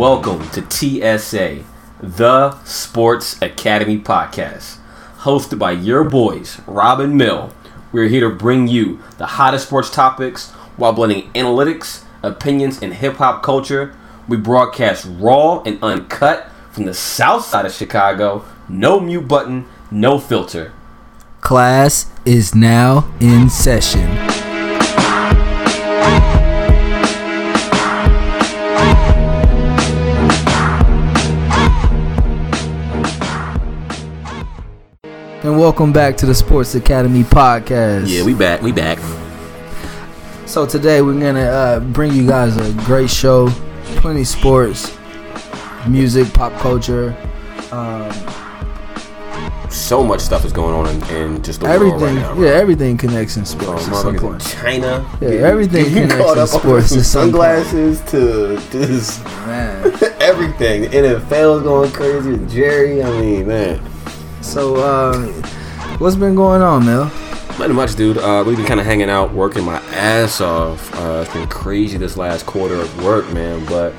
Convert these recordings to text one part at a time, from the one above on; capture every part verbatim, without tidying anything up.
Welcome to T S A, the Sports Academy Podcast, hosted by your boys, Rob and Mill. We're here to bring you the hottest sports topics while blending analytics, opinions, and hip-hop culture. We broadcast raw and uncut from the south side of Chicago. No mute button, no filter. Class is now in session. And welcome back to the Sports Academy Podcast. Yeah, we back, we back. So today we're going to uh, bring you guys a great show. Plenty of sports, music, pop culture. Um, so much stuff is going on in, in just the everything, world right now. Right? Yeah, everything connects in sports oh, at some point. China. Yeah, yeah everything connects in sports at some point. Sunglasses to this, man. Everything. The N F L is going crazy. Jerry, I mean, man. So, uh, what's been going on, Mel? Nothing much, dude. Uh, we've been kind of hanging out, working my ass off. Uh, it's been crazy this last quarter of work, man. But,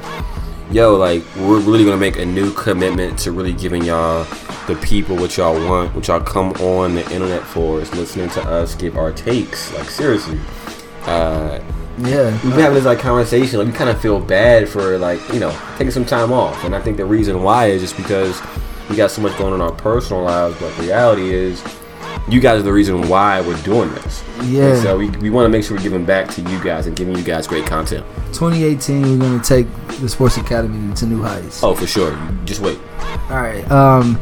yo, like, we're really going to make a new commitment to really giving y'all the people what y'all want, what y'all come on the internet for, is listening to us give our takes. Like, seriously. Uh, yeah. We've been having this, like, conversation. Like, we kind of feel bad for, like, you know, taking some time off. And I think the reason why is just because we got so much going on in our personal lives, but reality is, you guys are the reason why we're doing this. Yeah. And so we, we want to make sure we're giving back to you guys and giving you guys great content. twenty eighteen, we're going to take the Sports Academy to new heights. Oh, for sure. Just wait. All right. Um.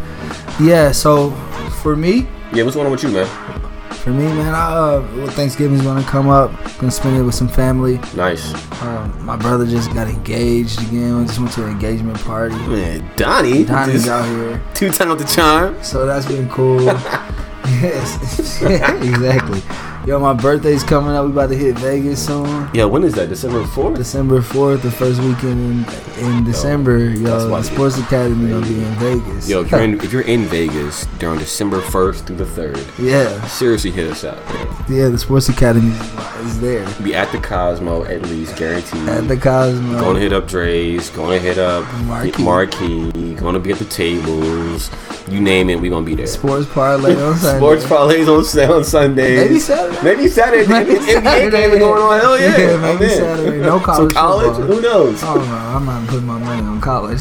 Yeah. So for me. Yeah. What's going on with you, man? For me, man, I, uh, well, Thanksgiving's going to come up. Going to spend it with some family. Nice. Um, my brother just got engaged again. We just went to an engagement party. Man, Donnie. Donnie's out here. Two times the charm. So that's been cool. Yes. Exactly. Yo, my birthday's coming up. We about to hit Vegas soon. Yeah, when is that? December fourth? December fourth, the first weekend in, in December. Yo, yo the Sports Academy gonna be in Vegas. Yo, if you're in, if you're in Vegas during December first through the third, yeah, seriously hit us up, man. Yeah, the Sports Academy is there. Be at the Cosmo at least, guaranteed. At the Cosmo. Gonna hit up Dre's. Gonna hit up Marquee. Marquee. Gonna be at the tables. You name it, we gonna be there. Sports parlay on Sunday. Sports parlays on sale on Sundays. Maybe Saturday. Maybe Saturday. Maybe N B A Saturday. Game going on. Hell yeah. Yeah, maybe I'm Saturday. In. No college. So college? Football. Who knows? Oh no, I'm not putting my money on college.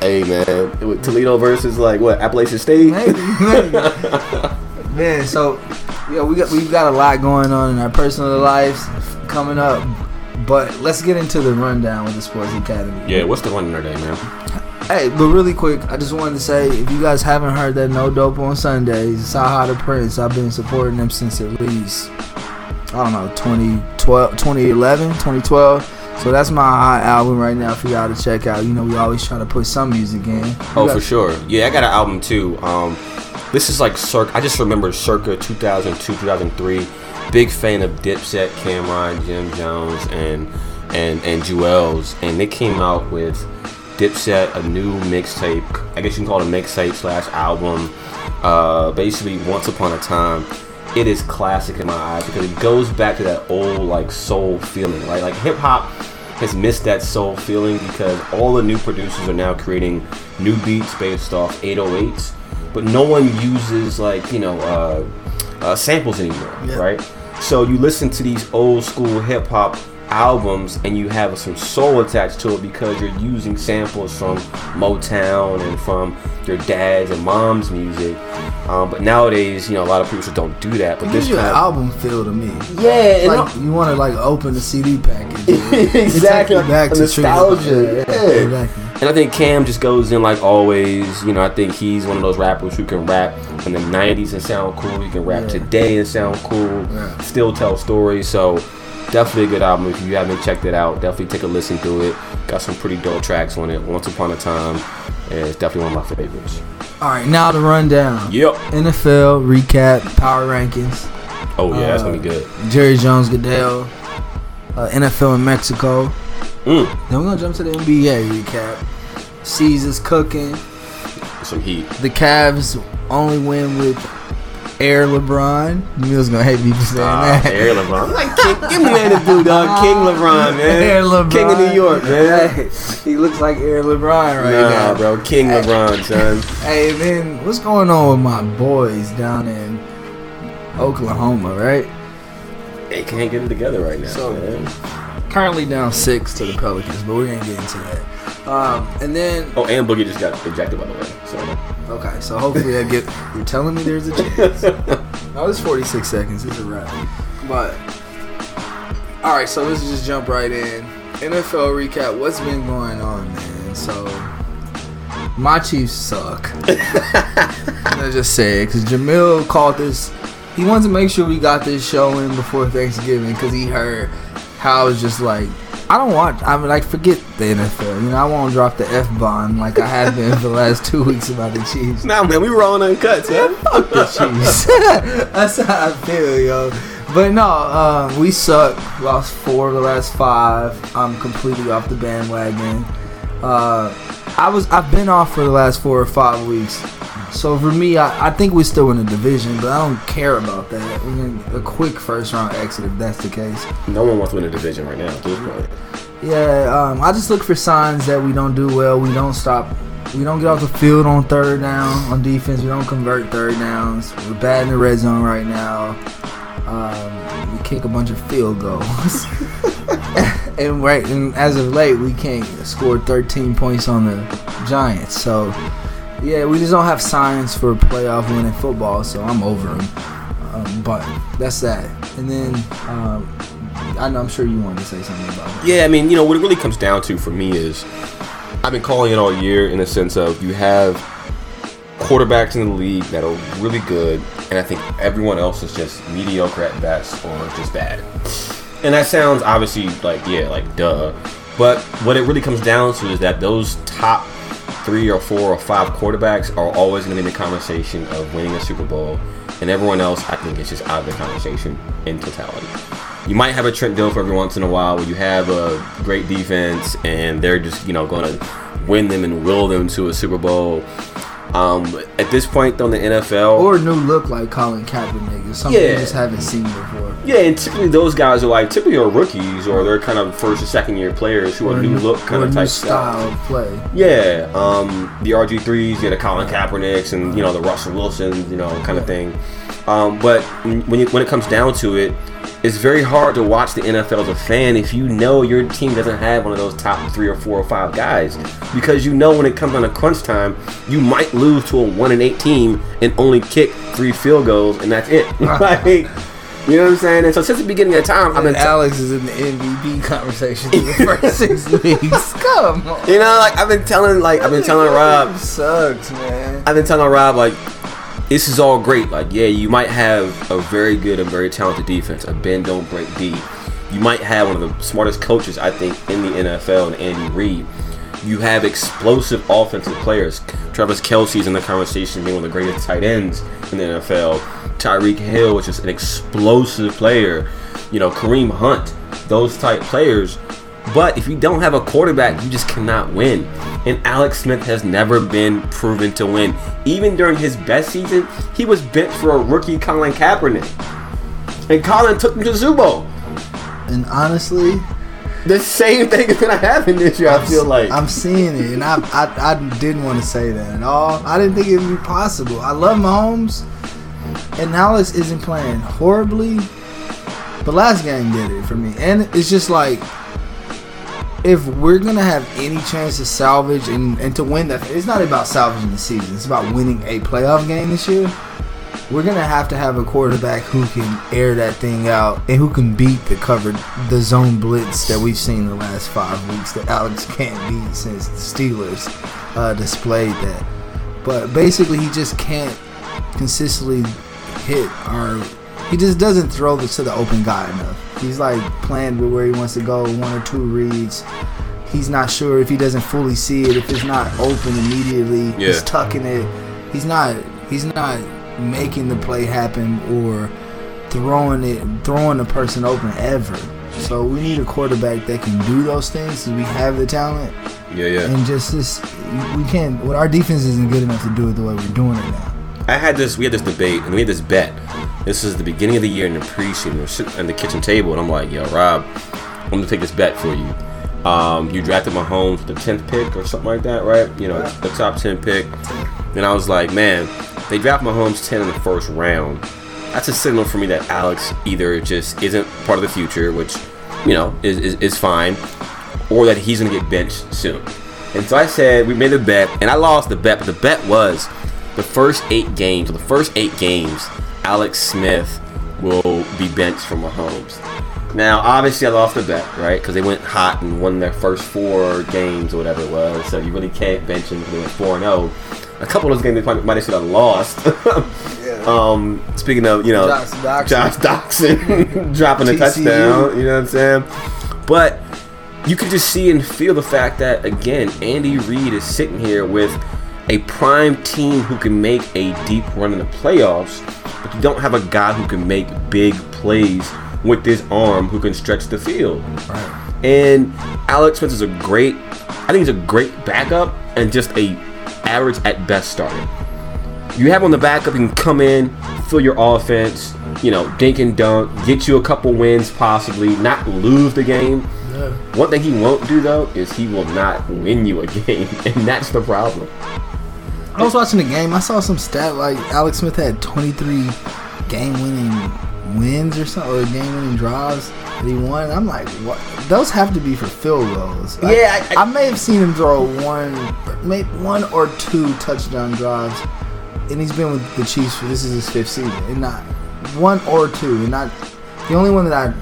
Hey man, with Toledo versus like what Appalachian State? Maybe. Maybe. Man, so yeah, we got we've got a lot going on in our personal lives coming up, but let's get into the rundown with the Sports Academy. Yeah, what's the rundown today, man? Hey, but really quick, I just wanted to say, if you guys haven't heard that No Dope on Sundays, it's How High the Prince. I've been supporting them since at least, I don't know, twenty twelve, twenty eleven, twenty twelve. So that's my hot album right now for y'all to check out. You know, we always try to put some music in. You oh, for sure. Yeah, I got an album too. Um, this is like, circa, I just remember circa two thousand two, two thousand three. Big fan of Dipset, Cameron, Jim Jones, and, and, and Jewels. And they came out with Dipset, a new mixtape, I guess you can call it a mixtape slash album, uh, basically Once Upon a Time. It is classic in my eyes because it goes back to that old like soul feeling, right? Like hip hop has missed that soul feeling because all the new producers are now creating new beats based off eight oh eights, but no one uses like, you know, uh, uh, samples anymore, yeah. Right? So you listen to these old school hip hop albums and you have some soul attached to it because you're using samples from Motown and from your dad's and mom's music, um, but nowadays, you know, a lot of producers don't do that. But it gives this you an album feel to me. Yeah, like, you want to like open the C D package. Exactly, like back to nostalgia. Yeah, yeah. Exactly. And I think Cam just goes in like always. You know, I think he's one of those rappers who can rap in the nineties and sound cool. He can rap yeah. today and sound cool. Yeah. Still tell stories. So. Definitely a good album. If you haven't checked it out, definitely take a listen to it. Got some pretty dope tracks on it. Once Upon a Time is definitely one of my favorites. All right, now the rundown. Yep. N F L recap, power rankings. Oh yeah, uh, that's gonna be good. Jerry Jones, Goodell, uh, N F L in Mexico. Mm. Then we're gonna jump to the N B A recap. Season's cooking. Some heat. The Cavs only win with Air LeBron. Mill's gonna hate me for saying uh, that. Air LeBron. I'm like, kick, give me that to do, dog. King LeBron, man. Air LeBron. King of New York, man. He looks like Air LeBron right nah, now, bro. King hey. LeBron, son. Hey, man, what's going on with my boys down in Oklahoma, right? They can't get it together right now. So, man. Currently down six to the Pelicans, but we ain't getting to that. Um, and then oh, and Boogie just got ejected, by the way. So okay, so hopefully I get. You're telling me there's a chance. No, it's forty-six seconds. It's a wrap. But all right, so let's just jump right in. N F L recap. What's been going on, man? So my Chiefs suck. I just say it because Jamil called this. He wanted to make sure we got this show in before Thanksgiving because he heard how I was just like. I don't watch. I mean, like, forget the N F L. You know, I won't drop the F bomb like I have been for the last two weeks about the Chiefs. Nah, man, we rolling uncut, man. Fuck the Chiefs. That's how I feel, yo. But no, uh, we suck. Lost four of the last five. I'm completely off the bandwagon. Uh, I was. I've been off for the last four or five weeks. So for me, I, I think we're still in the division, but I don't care about that. We're going to a quick first round exit if that's the case. No one wants to win a division right now. Yeah, um, I just look for signs that we don't do well. We don't stop. We don't get off the field on third down on defense. We don't convert third downs. We're bad in the red zone right now. Um, we kick a bunch of field goals. and right, and as of late, we can't score thirteen points on the Giants. So. Yeah, we just don't have signs for playoff winning football, so I'm over them. Um, but that's that. And then um, I know I'm sure you wanted to say something about that. Yeah, I mean, you know, what it really comes down to for me is I've been calling it all year in the sense of you have quarterbacks in the league that are really good, and I think everyone else is just mediocre at best or just bad. And that sounds obviously like, yeah, like duh. But what it really comes down to is that those top three or four or five quarterbacks are always going to be in the conversation of winning a Super Bowl, and everyone else, I think, is just out of the conversation in totality. You might have a Trent Dilfer every once in a while where you have a great defense, and they're just, you know, going to win them and will them to a Super Bowl. Um, at this point, though, in the N F L... Or a new look like Colin Kaepernick or something yeah. you just haven't seen before. Yeah, and typically those guys are like, typically are rookies or they're kind of first or second year players who or are new look kind of type style guys. Play. Yeah, um, the R G threes, yeah, the Colin Kaepernicks and, you know, the Russell Wilsons, you know, kind of thing. Um, but when you, when it comes down to it, it's very hard to watch the N F L as a fan if you know your team doesn't have one of those top three or four or five guys, because you know when it comes down to crunch time, you might lose to a one and eight team and only kick three field goals and that's it. Like, you know what I'm saying? And so since the beginning of time, I've been t- Alex is in the M V P conversation for the first six weeks. Come on, you know, like I've been telling, like I've been telling Rob sucks, man. I've been telling Rob like. This is all great. Like, yeah, you might have a very good and very talented defense, a bend don't break D. You might have one of the smartest coaches, I think, in the N F L, and Andy Reid. You have explosive offensive players. Travis Kelce's in the conversation being one of the greatest tight ends in the N F L. Tyreek Hill, which is an explosive player. You know, Kareem Hunt, those type players. But if you don't have a quarterback, you just cannot win. And Alex Smith has never been proven to win. Even during his best season, he was bent for a rookie Colin Kaepernick. And Colin took him to the Super Bowl. And honestly... The same thing is going to happen this year, I'm, I feel like. I'm seeing it, and I, I I didn't want to say that at all. I didn't think it would be possible. I love Mahomes, and Alex isn't playing horribly. The last game did it for me. And it's just like... If we're going to have any chance to salvage and, and to win that, it's not about salvaging the season. It's about winning a playoff game this year. We're going to have to have a quarterback who can air that thing out and who can beat the covered, the zone blitz that we've seen the last five weeks that Alex can't beat since the Steelers uh, displayed that. But basically, he just can't consistently hit our... He just doesn't throw this to the open guy enough. He's like playing with where he wants to go, one or two reads. He's not sure if he doesn't fully see it, if it's not open immediately. Yeah. He's tucking it. He's not. He's not making the play happen or throwing it, throwing the person open ever. So we need a quarterback that can do those things. We have the talent. Yeah, yeah. And just this, we can't. Well, our defense isn't good enough to do it the way we're doing it now. I had this, we had this debate, and we had this bet. This is the beginning of the year in the preseason. We're sitting at the kitchen table, and I'm like, yo, Rob, I'm going to take this bet for you. Um, you drafted Mahomes with the tenth pick or something like that, right? You know, the top ten pick. And I was like, man, they draft Mahomes ten in the first round. That's a signal for me that Alex either just isn't part of the future, which, you know, is, is, is fine, or that he's going to get benched soon. And so I said, we made a bet, and I lost the bet, but the bet was the first eight games, the first eight games, Alex Smith will be benched for Mahomes. Now, obviously, I lost the bet, right? Because they went hot and won their first four games or whatever it was. So you really can't bench him because they went four and zero. A couple of those games they probably might have should have lost. Yeah. um, speaking of, you know, Josh Doxson dropping a touchdown. You know what I'm saying? But you could just see and feel the fact that, again, Andy Reid is sitting here with a prime team who can make a deep run in the playoffs, but you don't have a guy who can make big plays with his arm, who can stretch the field. Right. And Alex Smith is a great, I think he's a great backup and just a average at best starter. You have on the backup, you can come in, fill your offense, you know, dink and dunk, get you a couple wins possibly, not lose the game. Yeah. One thing he won't do, though, is he will not win you a game, and that's the problem. I was watching the game. I saw some stat like Alex Smith had twenty-three game-winning wins or something, or game-winning drives that he won. I'm like, what? Those have to be for field goals. Like, yeah, I, I, I may have seen him throw one, maybe one or two touchdown drives, and he's been with the Chiefs for this is his fifth season, and not one or two, and not the only one that I.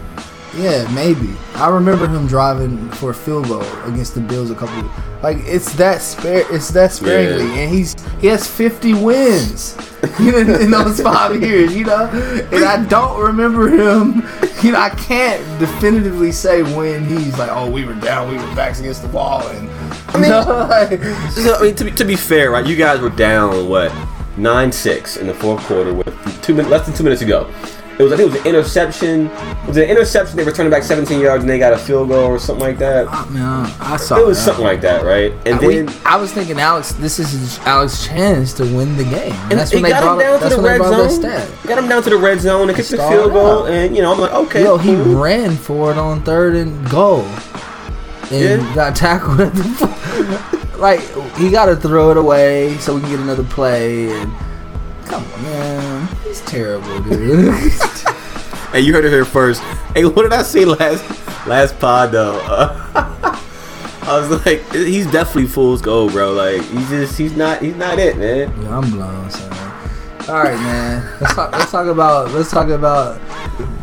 Yeah, maybe. I remember him driving for a field goal against the Bills a couple of, like it's that spare it's that sparingly yeah. and he's he has fifty wins in, in those five years, you know? And I don't remember him, you know, I can't definitively say when he's like, oh, we were down, we were backs against the wall, and I mean, no, like, so, I mean to be to be fair, right, you guys were down what, nine six in the fourth quarter with two minutes less than two minutes ago. It was, I think it was an interception. It was an interception. They were turning back seventeen yards and they got a field goal or something like that. I mean, I saw it was that. something like that, right? And I, then we, I was thinking, Alex, this is Alex's chance to win the game. And, and that's when they got him down to the red zone. Got him down to the red zone and kicked the field goal. And you know, I'm like, okay. Yo, he cool. ran for it on third and goal, and yeah. got tackled at the foot. Like he got to throw it away so we can get another play. And come on, man. He's terrible, dude. And you heard it here first. Hey, what did I say last last pod, though? Uh, I was like, he's definitely fool's gold, bro. Like, he's just, he's not, he's not it, man. Yeah, I'm blown, son. All right, man. Let's talk, let's talk about, let's talk about,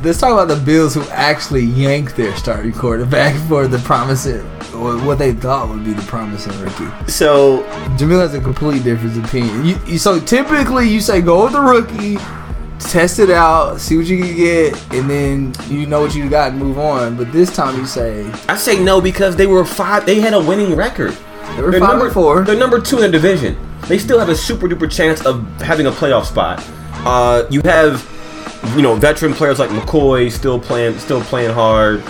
let's talk about the Bills who actually yanked their starting quarterback for the promising, or what they thought would be the promising rookie. So Jamil has a complete different opinion. You, you, so typically you say go with the rookie, test it out, see what you can get, and then you know what you got and move on. But this time you say, I say no because they were five. They had a winning record. They were they're five number, or four. They're number two in the division. They still have a super duper chance of having a playoff spot. Uh, you have, you know, veteran players like McCoy still playing, still playing hard.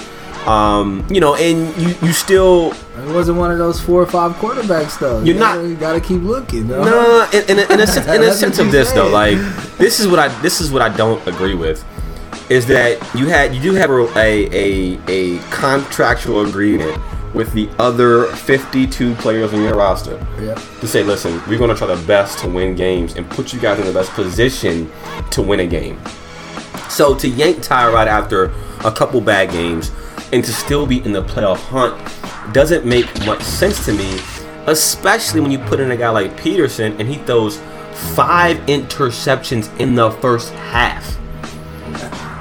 Um, you know, and you, you still. It wasn't one of those four or five quarterbacks though. You're you not. Gotta, you gotta keep looking. No, nah, in, in, a, in a sense, in a sense of this saying. though, like this is what I this is what I don't agree with, is that you had you do have a a a, a contractual agreement with the other fifty-two players on your roster, yeah. to say, listen, we're going to try the best to win games and put you guys in the best position to win a game. So to yank Tyrod after a couple bad games and to still be in the playoff hunt doesn't make much sense to me, especially when you put in a guy like Peterson and he throws five interceptions in the first half.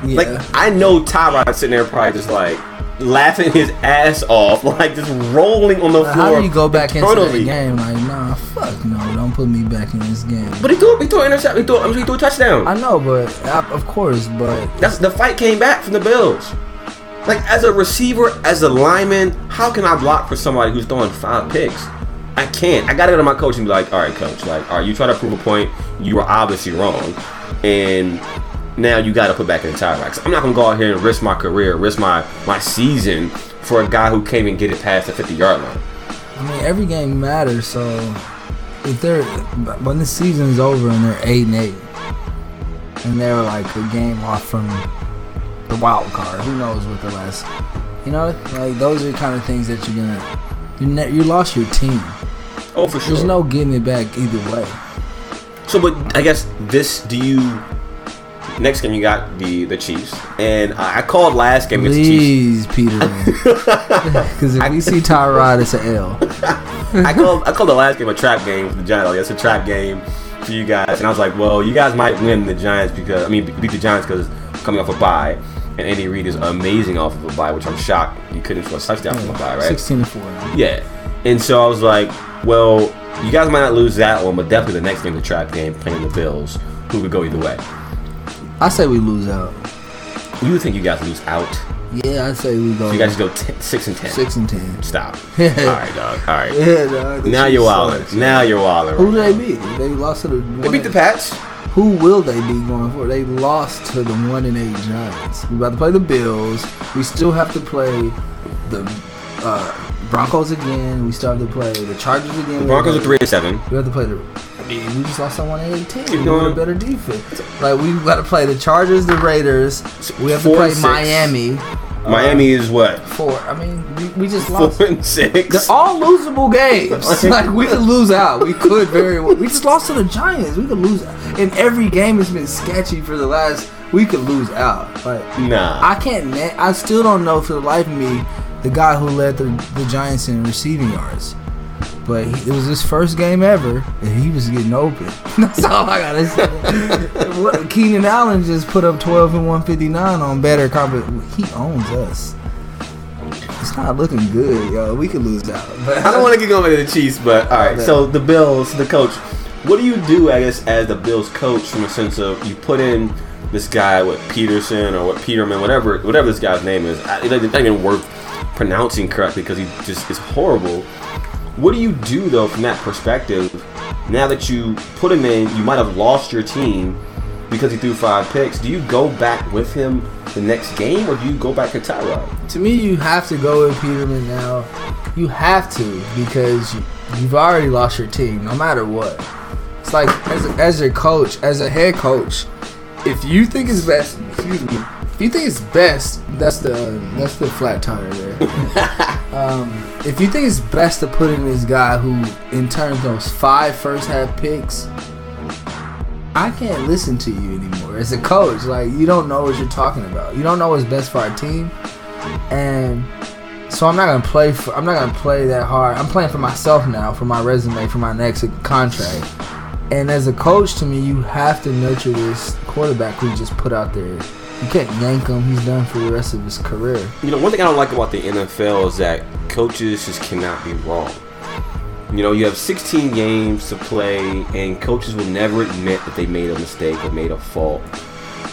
Yeah. Like, I know Tyrod's sitting there probably just like, laughing his ass off, like just rolling on the uh, floor. How do you go back into the game? Like, nah, fuck no, don't put me back in this game. But he threw, he threw an interception. He threw, I'm sure he threw a touchdown. I know, but I, of course, but that's the fight came back from the Bills. Like as a receiver, as a lineman, how can I block for somebody who's throwing five picks? I can't. I gotta go to my coach and be like, all right, coach, like, all right, you try to prove a point. You were obviously wrong, and. Now you got to put back in the Tyrod. I'm not going to go out here and risk my career, risk my, my season for a guy who can't even get it past the fifty-yard line. I mean, every game matters, so if they're when the season's over and they're eight and eight, and they're like a game off from the wild card, who knows what the last, you know, like those are the kind of things that you're gonna, you ne- you lost your team. Oh, for sure. There's no getting it back either way. So, but I guess this, do you? Next game you got the, the Chiefs, and I called last game Please, against the Chiefs. Please, Peterman, because if I, we see Tyrod, it's an L. I called I called the last game a trap game for the Giants. Like, it's a trap game for you guys, and I was like, well, you guys might win the Giants because I mean beat the Giants because coming off a bye, and Andy Reid is amazing off of a bye, which I'm shocked he couldn't score a touchdown yeah, from a bye, right? Sixteen to four. Yeah, and so I was like, well, you guys might not lose that one, but definitely the next game, the trap game, playing the Bills, who could go either way. I say we lose out. You think you guys lose out? Yeah, I say we go. So you guys go ten, six and ten. Six and ten. Stop. All right, dog. All right. Yeah, dog. Now you're wildin'. Now you're wildin'. Who do they beat? They lost to the. They beat the Pats. Who will they be going for? They lost to the one and eight Giants. We about to play the Bills. We still have to play the uh, Broncos again. We still have to play the Chargers again. The Broncos are three and seven. We have to play the. We just lost on one eighteen. We're a better defense. Like, we got to play the Chargers, the Raiders. We have to play Miami. Miami um, is what? Four. I mean, we, we just lost. Four and six. They're all losable games. Like, we could lose out. We could very well. We just lost to the Giants. We could lose out. And every game has been sketchy for the last. We could lose out. Like, nah. I can't. I still don't know for the life of me the guy who led the, the Giants in receiving yards. But he, it was his first game ever, and he was getting open. That's all I gotta say. Keenan Allen just put up twelve and one fifty nine on better carpet. He owns us. It's not looking good, yo. We could lose out. But I don't want to get going to the Chiefs, but all right. So the Bills, the coach. What do you do, I guess, as the Bills coach, from a sense of you put in this guy, what Peterson or what Peterman, whatever, whatever this guy's name is. I, it's not even worth pronouncing correctly because he just is horrible. What do you do, though, from that perspective, now that you put him in, you might have lost your team because he threw five picks. Do you go back with him the next game, or do you go back to Tyrod? To me, you have to go with Peterman now. You have to, because you've already lost your team, no matter what. It's like, as a, as your coach, as a head coach, if you think it's best, excuse me, if you think it's best, that's the that's the flat tire there. um, if you think it's best to put in this guy who, in turn, throws five first half picks, I can't listen to you anymore as a coach. Like, you don't know what you're talking about. You don't know what's best for our team, and so I'm not gonna play. For, I'm not gonna play that hard. I'm playing for myself now, for my resume, for my next contract. And as a coach, to me, you have to nurture this quarterback who just put out there. You can't yank him. He's done for the rest of his career. You know, one thing I don't like about the N F L is that coaches just cannot be wrong. You know, you have sixteen games to play, and coaches will never admit that they made a mistake or made a fault.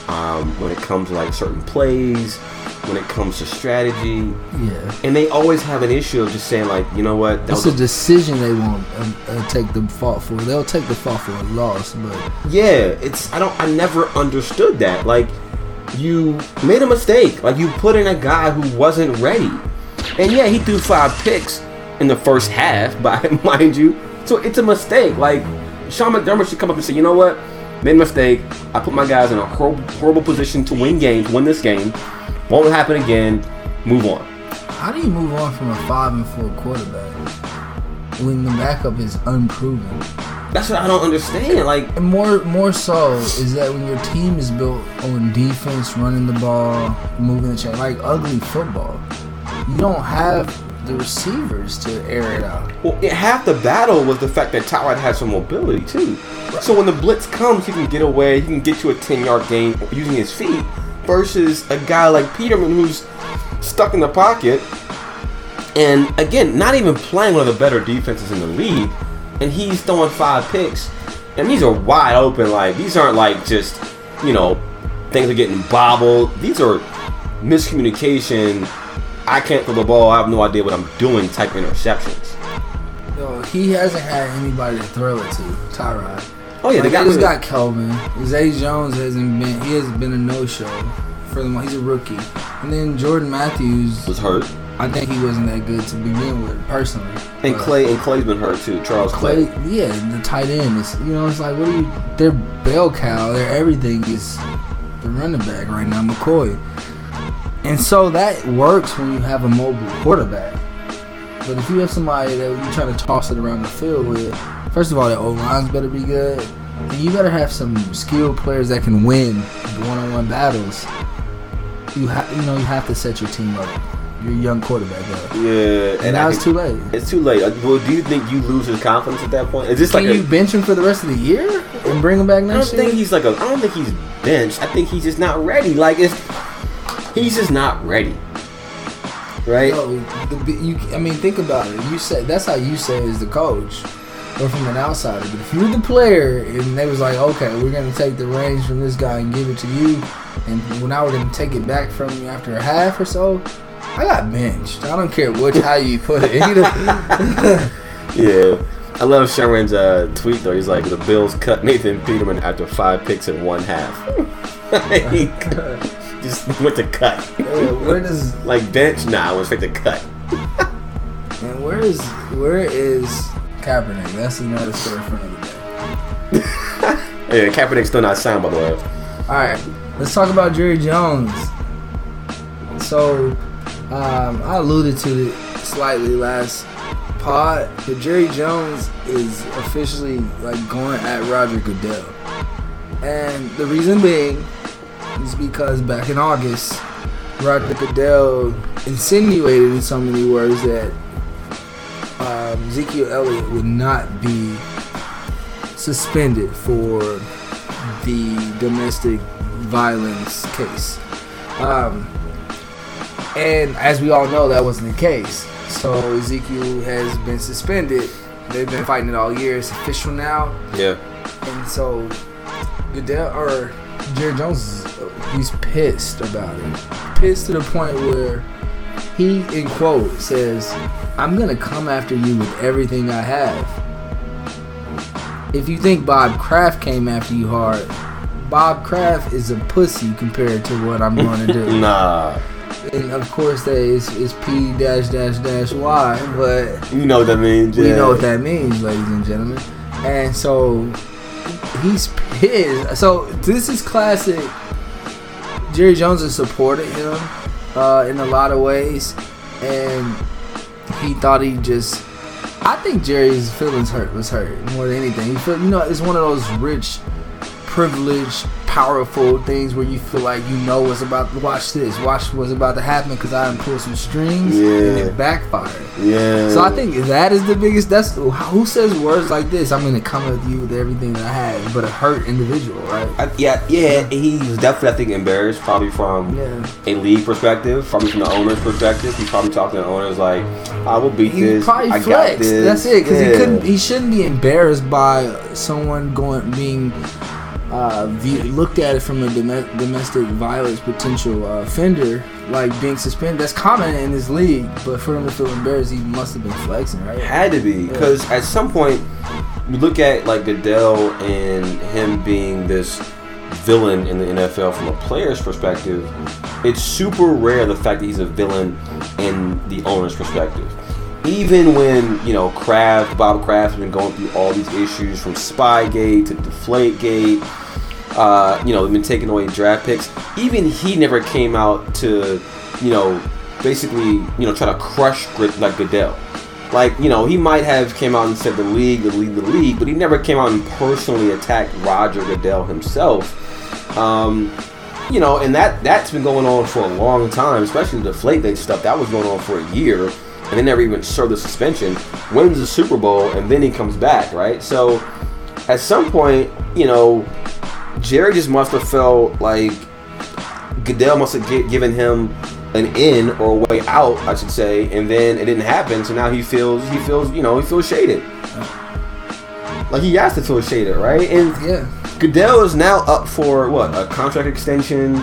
Um, when it comes to, like, certain plays, when it comes to strategy. Yeah. And they always have an issue of just saying, like, you know what? That it's was a decision they won't uh, uh, take the fault for. They'll take the fault for a loss, but... Yeah, it's... I don't... I never understood that. Like... You made a mistake. Like, you put in a guy who wasn't ready. And, yeah, he threw five picks in the first half, but mind you. So, it's a mistake. Like, Sean McDermott should come up and say, you know what? Made a mistake. I put my guys in a horrible, horrible position to win games, win this game. Won't happen again. Move on. How do you move on from a five and four quarterback when the backup is unproven? That's what I don't understand. Like, and more, more so is that when your team is built on defense, running the ball, moving the chain, like ugly football, you don't have the receivers to air it out. Well, it, half the battle was the fact that Tyrod had some mobility too. Right. So when the blitz comes, he can get away. He can get you a ten-yard gain using his feet versus a guy like Peterman who's stuck in the pocket. And again, not even playing one of the better defenses in the league. And he's throwing five picks. And these are wide open. Like, these aren't like just, you know, things are getting bobbled. These are miscommunication. I can't throw the ball. I have no idea what I'm doing type interceptions. Yo, he hasn't had anybody to throw it to, Tyrod. Oh, yeah. Like, they just got Kelvin. Zay Jones hasn't been, he hasn't been a no-show for the most. He's a rookie. And then Jordan Matthews was hurt. I think he wasn't that good to begin with, personally. And Clay, and Clay's been hurt too. Charles Clay, Clay. Yeah, the tight end is. You know, it's like, what do you? Their bell cow, their everything is the running back right now, McCoy. And so that works when you have a mobile quarterback. But if you have somebody that you're trying to toss it around the field with, first of all, that O-line's better be good. And you better have some skilled players that can win one-on-one battles. You ha- you know, you have to set your team up, your young quarterback up. Yeah. And, and now it's too late. It's too late. Well, do you think you lose his confidence at that point? Is this Can like you a, bench him for the rest of the year and bring him back next year? I don't year? think he's like a... I don't think he's benched. I think he's just not ready. Like, it's... He's just not ready. Right? No, the, you, I mean, think about it. You say, that's how you say as the coach or from an outsider. But if you're the player and they was like, okay, we're going to take the reins from this guy and give it to you, and well, now we're going to take it back from you after a half or so, I got benched. I don't care which how you put it. Yeah. I love Sharon's uh, tweet, though. He's like, the Bills cut Nathan Peterman after five picks in one half. Like... Just went to cut. Hey, where does like bench? Nah, I was like to cut. And where is where is Kaepernick? That's another story for another day. Yeah, Kaepernick's still not signed, by the way. All right, let's talk about Jerry Jones. So, um, I alluded to it slightly last pod, but Jerry Jones is officially like going at Roger Goodell, and the reason being. Is because back in August, Roger Goodell insinuated in so many words that um, Ezekiel Elliott would not be suspended for the domestic violence case. Um, and as we all know, that wasn't the case. So Ezekiel has been suspended. They've been fighting it all year. It's official now. Yeah. And so Goodell or Jerry Jones, he's pissed about it. Pissed to the point where he, in quote, says, I'm going to come after you with everything I have. If you think Bob Kraft came after you hard, Bob Kraft is a pussy compared to what I'm going to do. Nah. And of course, that is, is P dash dash dash Y, but... You know what that means, yeah. You know what that means, ladies and gentlemen. And so... He's pissed. So this is classic. Jerry Jones has supported him uh, in a lot of ways, and he thought he just. I think Jerry's feelings hurt was hurt more than anything. You feel, you know, it's one of those rich, privileged, powerful things where you feel like you know what's about. Watch this. Watch what's about to happen because I pulled some strings yeah. and it backfired. Yeah. So I think that is the biggest. That's who says words like this. I'm gonna come with you with everything that I have, but a hurt individual, right? I, yeah, yeah. He was definitely, I think, embarrassed, probably from yeah. a league perspective, probably from the owner's perspective. He probably talked to the owners like, "I will beat he this. Probably I flexed. Got this." That's it, because yeah. he couldn't. He shouldn't be embarrassed by someone going being. Uh, view, looked at it from a dom- domestic violence potential uh, offender, like being suspended. That's common in this league, but for him to feel embarrassed, he must have been flexing, right? Had to be, because yeah. at some point, you look at like Goodell and him being this villain in the N F L from a player's perspective. It's super rare the fact that he's a villain in the owner's perspective. Even when, you know, Kraft, Bob Kraft has been going through all these issues from Spygate to Deflategate, uh, you know, they've been taking away draft picks. Even he never came out to, you know, basically, you know, try to crush like Goodell. Like, you know, he might have came out and said the league, the league, the league, but he never came out and personally attacked Roger Goodell himself. Um, you know, and that, that's been going on for a long time, especially the Deflategate stuff. That was going on for a year. And they never even served the suspension, wins the Super Bowl, and then he comes back, right? So, at some point, you know, Jerry just must have felt like Goodell must have get, given him an in or a way out, I should say, and then it didn't happen, so now he feels, he feels, you know, he feels shaded. Like, he has to feel shaded, right? And yeah. Goodell is now up for, what, a contract extension?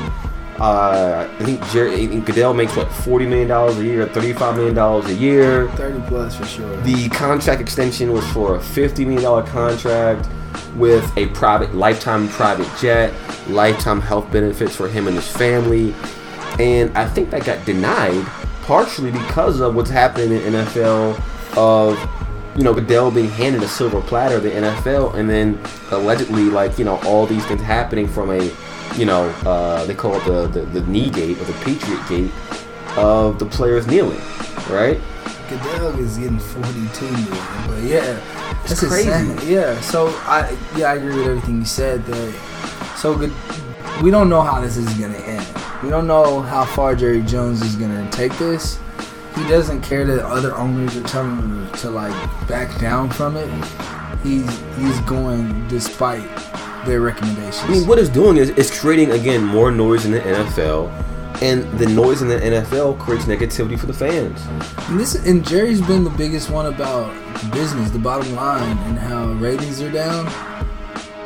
Uh, I think Jerry, I think Goodell makes what forty million dollars a year, thirty-five million dollars a year. thirty plus for sure. The contract extension was for a fifty million dollars contract with a private lifetime private jet, lifetime health benefits for him and his family. And I think that got denied partially because of what's happening in the N F L of, you know, Goodell being handed a silver platter of the N F L, and then allegedly, like, you know, all these things happening from a, you know, uh, they call it the, the, the knee gate or the Patriot gate of the players kneeling, right? Goodell is getting forty-two million, but yeah, that's it's crazy. Insane. Yeah, so I yeah I agree with everything you said. That so good. We don't know how this is gonna end. We don't know how far Jerry Jones is gonna take this. He doesn't care that other owners are telling him to like back down from it. He's he's going despite their recommendations. I mean, what it's doing is it's creating again more noise in the N F L. And the noise in the N F L creates negativity for the fans. And, this, and Jerry's been the biggest one about business, the bottom line, and how ratings are down.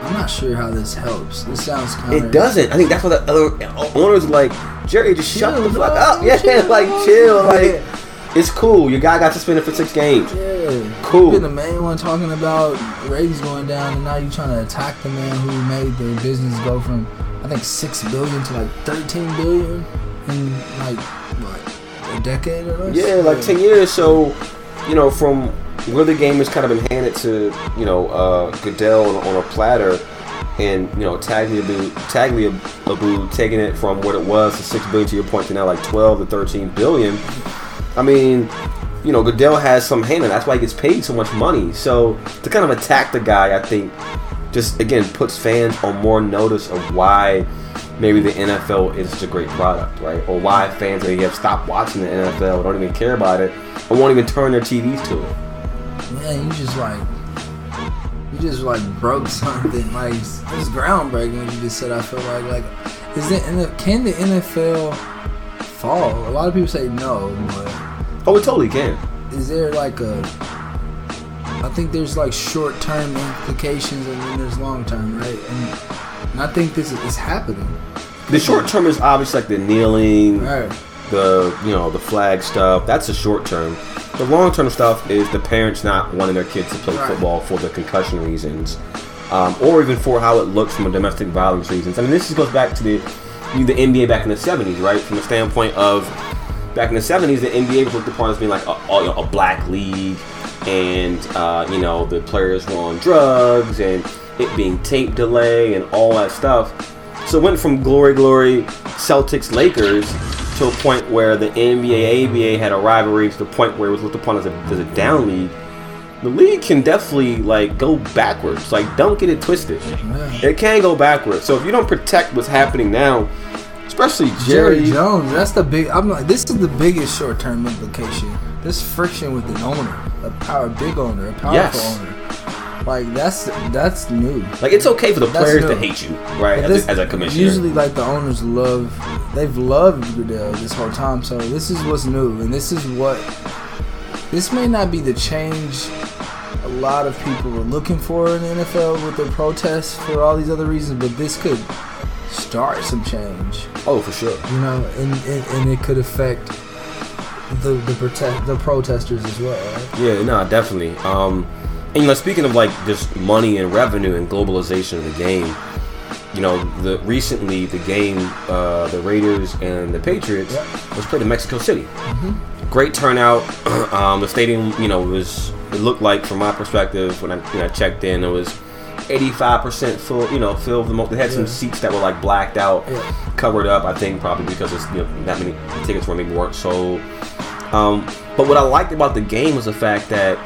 I'm not sure how this helps. This sounds kind of... It doesn't. I think that's why the other owners are like, Jerry, just shut the fuck up. Yeah, chill, like, chill. Like, it's cool. Your guy got suspended for six games. Yeah. Cool. You've been the main one talking about ratings going down, and now you're trying to attack the man who made the business go from, I think, six billion dollars to, like, thirteen billion dollars. In like what, a decade or less? Yeah, like ten years. So, you know, from where the game has kind of been handed to, you know, uh, Goodell on a platter, and you know, Tagliabue, Tagliabue taking it from what it was to six billion to your point to now like twelve to thirteen billion. I mean, you know, Goodell has some hand in it. That's why he gets paid so much money. So to kind of attack the guy, I think, just again puts fans on more notice of why. Maybe the N F L is such a great product, right? Or why fans maybe have stopped watching the N F L, don't even care about it, or won't even turn their T Vs to it. Man, you just like, you just like broke something. Like, it's groundbreaking what you just said. I feel like, like, is the can the N F L fall? A lot of people say no, but oh, it totally can. Is there like a? I think there's like short-term implications, and then there's long-term, right? And, And I think this is happening. The short term is obviously like the kneeling, right. the you know the flag stuff. That's the short term. The long term stuff is the parents not wanting their kids to play right. football for the concussion reasons, um, or even for how it looks from a domestic violence reasons. I mean, this just goes back to the the N B A back in the seventies, right? From the standpoint of back in the seventies, the N B A was looked upon as being like a, a, a black league, and uh, you know the players were on drugs and. It being tape delay and all that stuff. So it went from glory, glory, Celtics, Lakers, to a point where the N B A, A B A had a rivalry to the point where it was looked upon as a, as a down league. The league can definitely, like, go backwards. Like, don't get it twisted. It can go backwards. So if you don't protect what's happening now, especially Jerry, Jerry Jones, that's the big, I'm like, this is the biggest short-term implication. This friction with an owner, a power, big owner, a powerful yes. owner. Like, that's that's new. Like, it's okay for the players to hate you, right, as, this, a, as a commissioner. Usually, like, the owners love, they've loved Goodell this whole time, so this is what's new, and this is what, this may not be the change a lot of people were looking for in the N F L with their protests for all these other reasons, but this could start some change. Oh, for sure. You know, and, and, and it could affect the the, prote- the protesters as well, right? Yeah, no, definitely. Um... And, you know, speaking of, like, just money and revenue and globalization of the game, you know, the recently the game, uh, the Raiders and the Patriots yep. was played in Mexico City. Mm-hmm. Great turnout. um, the stadium, you know, was it looked like, from my perspective, when I, you know, I checked in, it was eighty-five percent full, you know, filled. They had yeah. some seats that were, like, blacked out, yeah. covered up, I think, probably because it's, you know, not many tickets were maybe weren't sold. Um, but what I liked about the game was the fact that,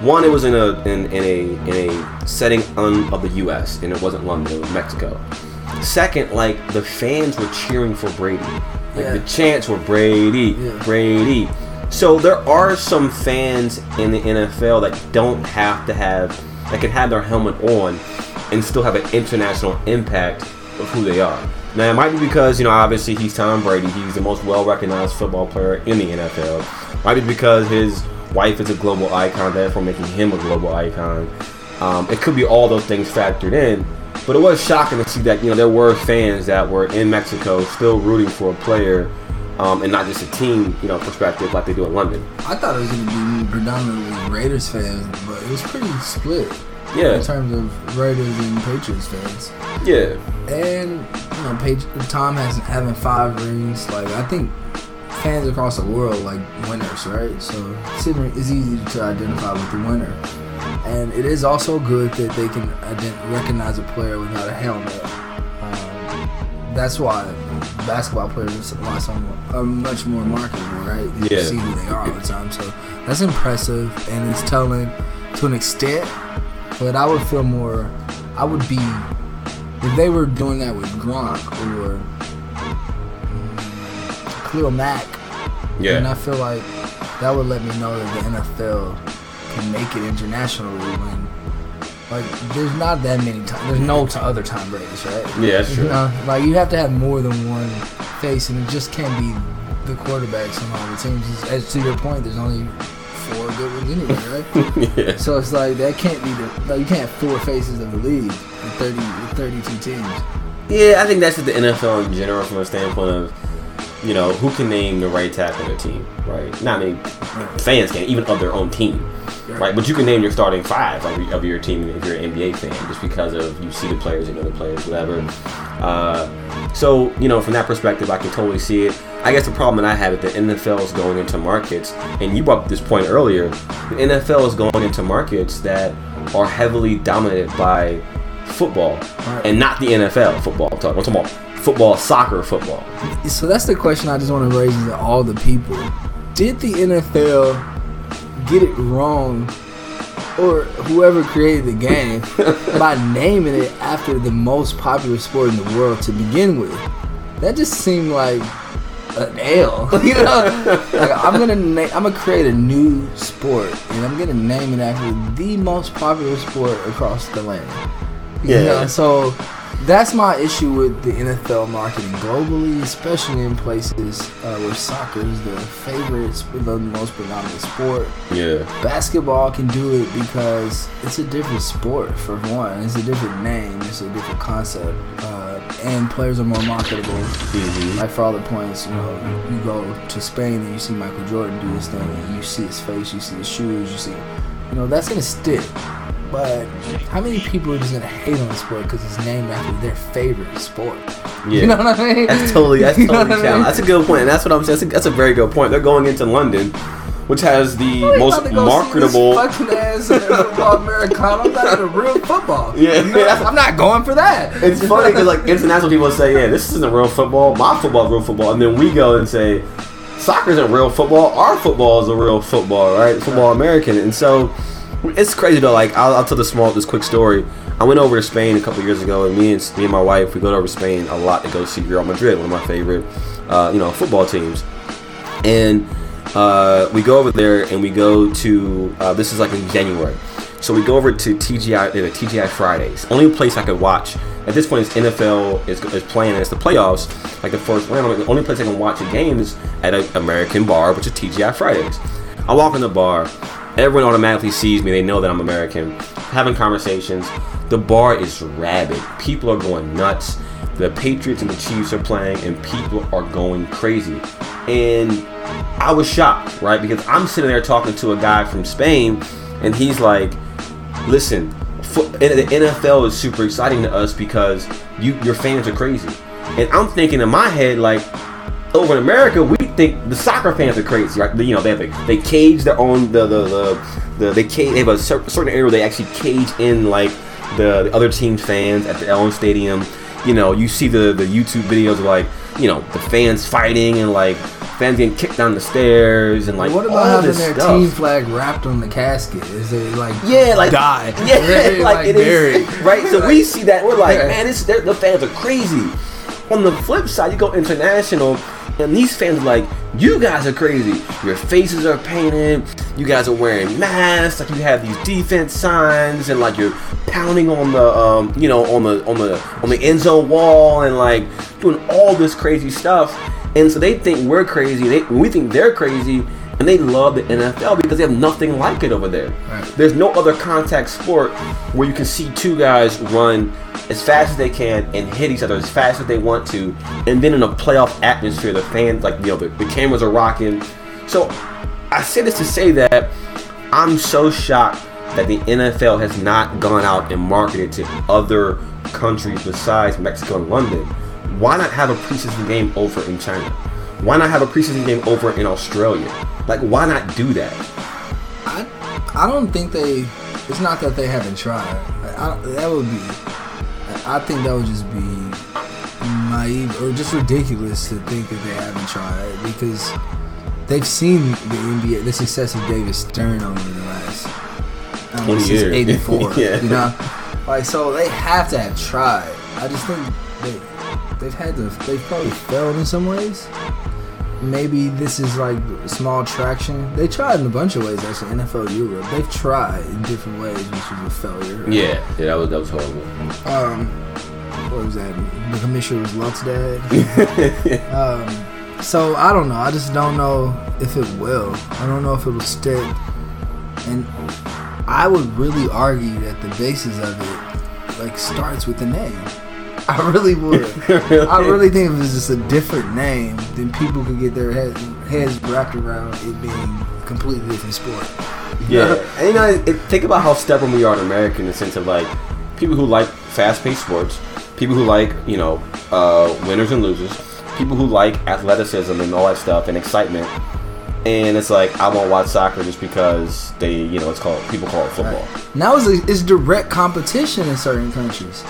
one, it was in a in, in a in a setting un, of the U S and it wasn't London, it was Mexico. Second, like the fans were cheering for Brady, like yeah. the chants were Brady, yeah. Brady. So there are some fans in the N F L that don't have to have that can have their helmet on and still have an international impact of who they are. Now it might be because, you know, obviously he's Tom Brady, he's the most well recognized football player in the N F L. Might be because his wife is a global icon, therefore making him a global icon. Um, it could be all those things factored in, but it was shocking to see that, you know, there were fans that were in Mexico still rooting for a player, um, and not just a team, you know, perspective like they do in London. I thought it was going to be predominantly Raiders fans, but it was pretty split. Yeah. In terms of Raiders and Patriots fans. Yeah. And you know, Page, Tom hasn't having five rings. Like I think. fans across the world like winners, right? So it's easy to identify with the winner. And it is also good that they can ident- recognize a player without a helmet. Um, that's why basketball players are much more marketable, right? You yeah. see who they are all the time. So that's impressive, and it's telling to an extent. But I would feel more, I would be, if they were doing that with Gronk or um, Khalil Mack, yeah. then I feel like that would let me know that the N F L can make it internationally when, like, there's not that many times, there's no t- other Tom Brady's, right? Yeah, that's true. You know, like, you have to have more than one face, and it just can't be the quarterbacks and all the teams. As to your point, there's only four good ones anyway, right? yeah. So it's like that can't be the like you can't have four faces of the league in thirty, thirty-two teams. Yeah, I think that's just the N F L in general from a standpoint of, you know, who can name the right tackle on their team, right? Not many right. fans can, even of their own team, right. right? But you can name your starting five like, of your team if you're an N B A fan, just because of you see the players and other players, whatever. Uh, so, you know, from that perspective, I can totally see it. I guess the problem that I have is the N F L is going into markets, and you brought up this point earlier, the N F L is going into markets that are heavily dominated by football, right. and not the N F L football. I'm talking, I'm talking about football, soccer, football. So that's the question I just want to raise to all the people. Did the N F L get it wrong, or whoever created the game, by naming it after the most popular sport in the world to begin with? That just seemed like an L. You know, like, I'm gonna na- I'm gonna create a new sport, and I'm gonna name it after the most popular sport across the land. You yeah. know? So that's my issue with the N F L marketing globally, especially in places uh, where soccer is the favorite, the most predominant sport. Yeah. Basketball can do it because it's a different sport, for one. It's a different name. It's a different concept. Uh, and players are more marketable. Mm-hmm. Like, for all the points, you know, you go to Spain and you see Michael Jordan do his thing, and you see his face, you see his shoes, you see, you know, that's going to stick. But how many people are just going to hate on the sport because it's named after their favorite sport? Yeah. You know what I mean? That's totally, that's totally you know challenging. I mean? That's a good point. And that's what I'm saying. That's a, that's a very good point. They're going into London, which has the well, most marketable fucking ass football Americana. I'm not into real football. Yeah, you know, yeah. I'm not going for that. It's funny because like international people say, "Yeah, this isn't real football. My football is real football," and then we go and say, "Soccer isn't real football. Our football is a real football, right? Football American." And so it's crazy though. Like I'll, I'll tell the small this quick story. I went over to Spain a couple years ago, and me and me and my wife we go over to Spain a lot to go see Real Madrid, one of my favorite, uh, you know, football teams, and. Uh, we go over there and we go to, uh, this is like in January. So we go over to T G I, uh, T G I Fridays. Only place I could watch. At this point, it's N F L is, is playing and it's the playoffs. Like the first round, like the only place I can watch a game is at an American bar, which is T G I Fridays. I walk in the bar. Everyone automatically sees me. They know that I'm American. Having conversations. The bar is rabid. People are going nuts. The Patriots and the Chiefs are playing and people are going crazy. And I was shocked, right? Because I'm sitting there talking to a guy from Spain, and he's like, "Listen, foot, the N F L is super exciting to us because you, your fans are crazy." And I'm thinking in my head, like, over in America, we think the soccer fans are crazy, right? You know, they have a, they cage their own the the the, the they cage they have a certain area where they actually cage in like the, the other team's fans at the L M Stadium. You know, you see the the YouTube videos of like, you know, the fans fighting and like. Fans getting kicked down the stairs and like all this stuff. What about having their team flag wrapped on the casket? Is it like yeah, like die? Yeah, really, like, like it buried. Is right. So we see that we're like, man, it's, the fans are crazy. On the flip side, you go international, and these fans are like, you guys are crazy. Your faces are painted. You guys are wearing masks. Like you have these defense signs, and like you're pounding on the, um, you know, on the on the on the end zone wall, and like doing all this crazy stuff. And so they think we're crazy, they, we think they're crazy, and they love the N F L because they have nothing like it over there. Right. There's no other contact sport where you can see two guys run as fast as they can and hit each other as fast as they want to, and then in a playoff atmosphere, the fans, like, you know, the, the cameras are rocking. So I say this to say that I'm so shocked that the N F L has not gone out and marketed to other countries besides Mexico and London. Why not have a preseason game over in China? Why not have a preseason game over in Australia? Like, why not do that? I I don't think they... It's not that they haven't tried. I, I, that would be... I think that would just be naive or just ridiculous to think that they haven't tried, because they've seen the N B A, the success of David Stern over the last... I don't know, since eighty-four, yeah. You know? Like, so they have to have tried. I just think they, they've had to... They've probably failed in some ways. Maybe this is like small traction. They tried in a bunch of ways, actually. N F L Europe, they've tried in different ways, which was a failure. Right? Yeah, yeah, that was that was horrible. Um, what was that? The commissioner was Luck's dad. um, so I don't know. I just don't know if it will. I don't know if it will stick. And I would really argue that the basis of it, like, starts with the name. I really would. Really? I really think if it was just a different name, then people could get their head, heads wrapped around it being a completely different sport. You yeah. Know? And you know, it, think about how stubborn we are in America in the sense of, like, people who like fast-paced sports, people who like, you know, uh, winners and losers, people who like athleticism and all that stuff and excitement. And it's like, I won't watch soccer just because they, you know, it's called, people call it football. Right. Now it's, it's direct competition in certain countries.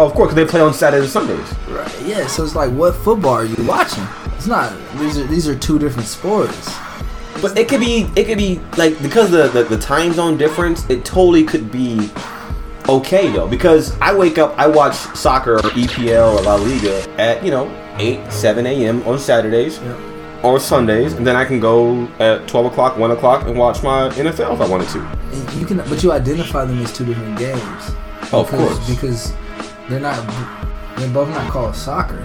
Oh, of course, because they play on Saturdays and Sundays. Right. Yeah. So it's like, what football are you watching? It's not. These are these are two different sports. But it could be it could be like, because the the, the time zone difference, it totally could be okay though, because I wake up, I watch soccer or E P L or La Liga at, you know, eight, seven a.m. on Saturdays. Yep. Or Sundays, and then I can go at twelve o'clock, one o'clock, and watch my N F L if I wanted to. And you can, but you identify them as two different games. Oh, because, of course, because they're not, they're both not called soccer.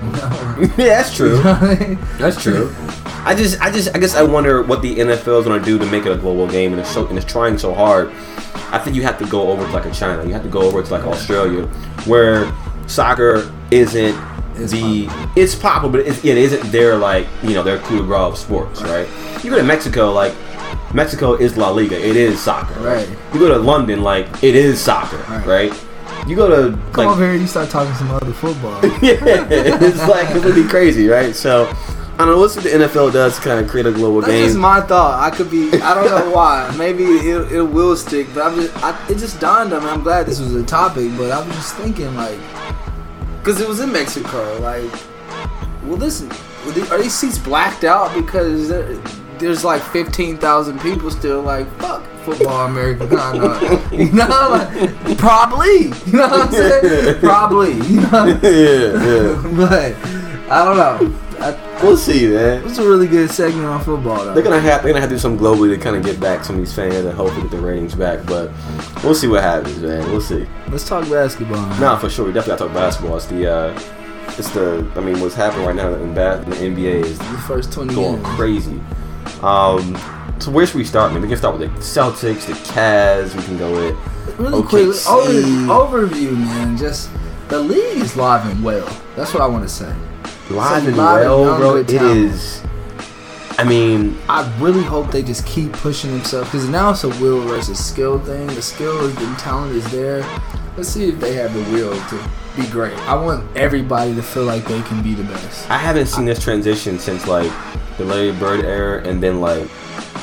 No. Yeah, that's true. That's true. I just, I just, I guess I wonder what the N F L is gonna do to make it a global game, and it's so, and it's trying so hard. I think you have to go over to like a China, you have to go over to like Australia, where soccer isn't. It's the popular. It's popular, but it's, it isn't their, like, you know, their coup de grace of sports, right? right? You go to Mexico, like, Mexico is La Liga, it is soccer, right? right? You go to London, like, it is soccer, right? right? You go to come like, over here, and you start talking some other football. Yeah, it's like completely crazy, right? So I don't know what's what the N F L does to kind of create a global That's game. That's just my thought. I could be, I don't know why. Maybe it, it will stick, but I'm just, I, it just dawned on me. I'm glad this was a topic, but I was just thinking, like. Because it was in Mexico, like, well, listen, are these seats blacked out because there's like fifteen thousand people still like, fuck football, American conduct, you know, like, probably, you know what I'm saying, probably, you know, yeah, yeah, but I don't know. I, we'll see, man. It's a really good segment on football, though. They're gonna have they're gonna have to do something globally to kind of get back some of these fans and hopefully get their ratings back. But we'll see what happens, man. We'll see. Let's talk basketball. Man. Nah, for sure. We definitely gotta talk basketball. It's the, uh, it's the. I mean, what's happening right now in bad in the N B A is the first twenty going years. Crazy. Um, so where should we start? Man, we can start with the Celtics, the Cavs. We can go with really quick over, overview, man. Just the league is live and well. That's what I want to say. Live and well, bro. It is. I mean, I really hope they just keep pushing themselves, because now it's a will versus skill thing. The skill is, the talent is there. Let's see if they have the will to be great. I want everybody to feel like they can be the best. I haven't seen this transition since like the Larry Bird era, and then like,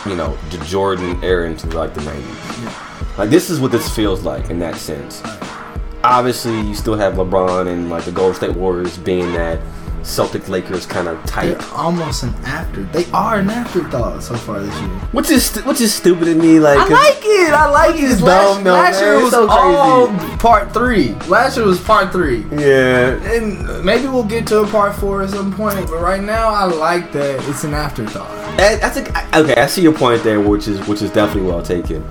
you know, the Jordan era into like the nineties. Yeah. Like, this is what this feels like in that sense. Right. Obviously, you still have LeBron and like the Golden State Warriors being that. Celtic Lakers kind of type. They're almost an after. They are an afterthought so far this year. Which is stu- which is stupid to me. Like, I like it. I like it. Last, dumb, last year was so all crazy. Part three. Last year was part three. Yeah. And maybe we'll get to a part four at some point. But right now, I like that it's an afterthought. And that's a, okay. I see your point there, which is which is definitely well taken.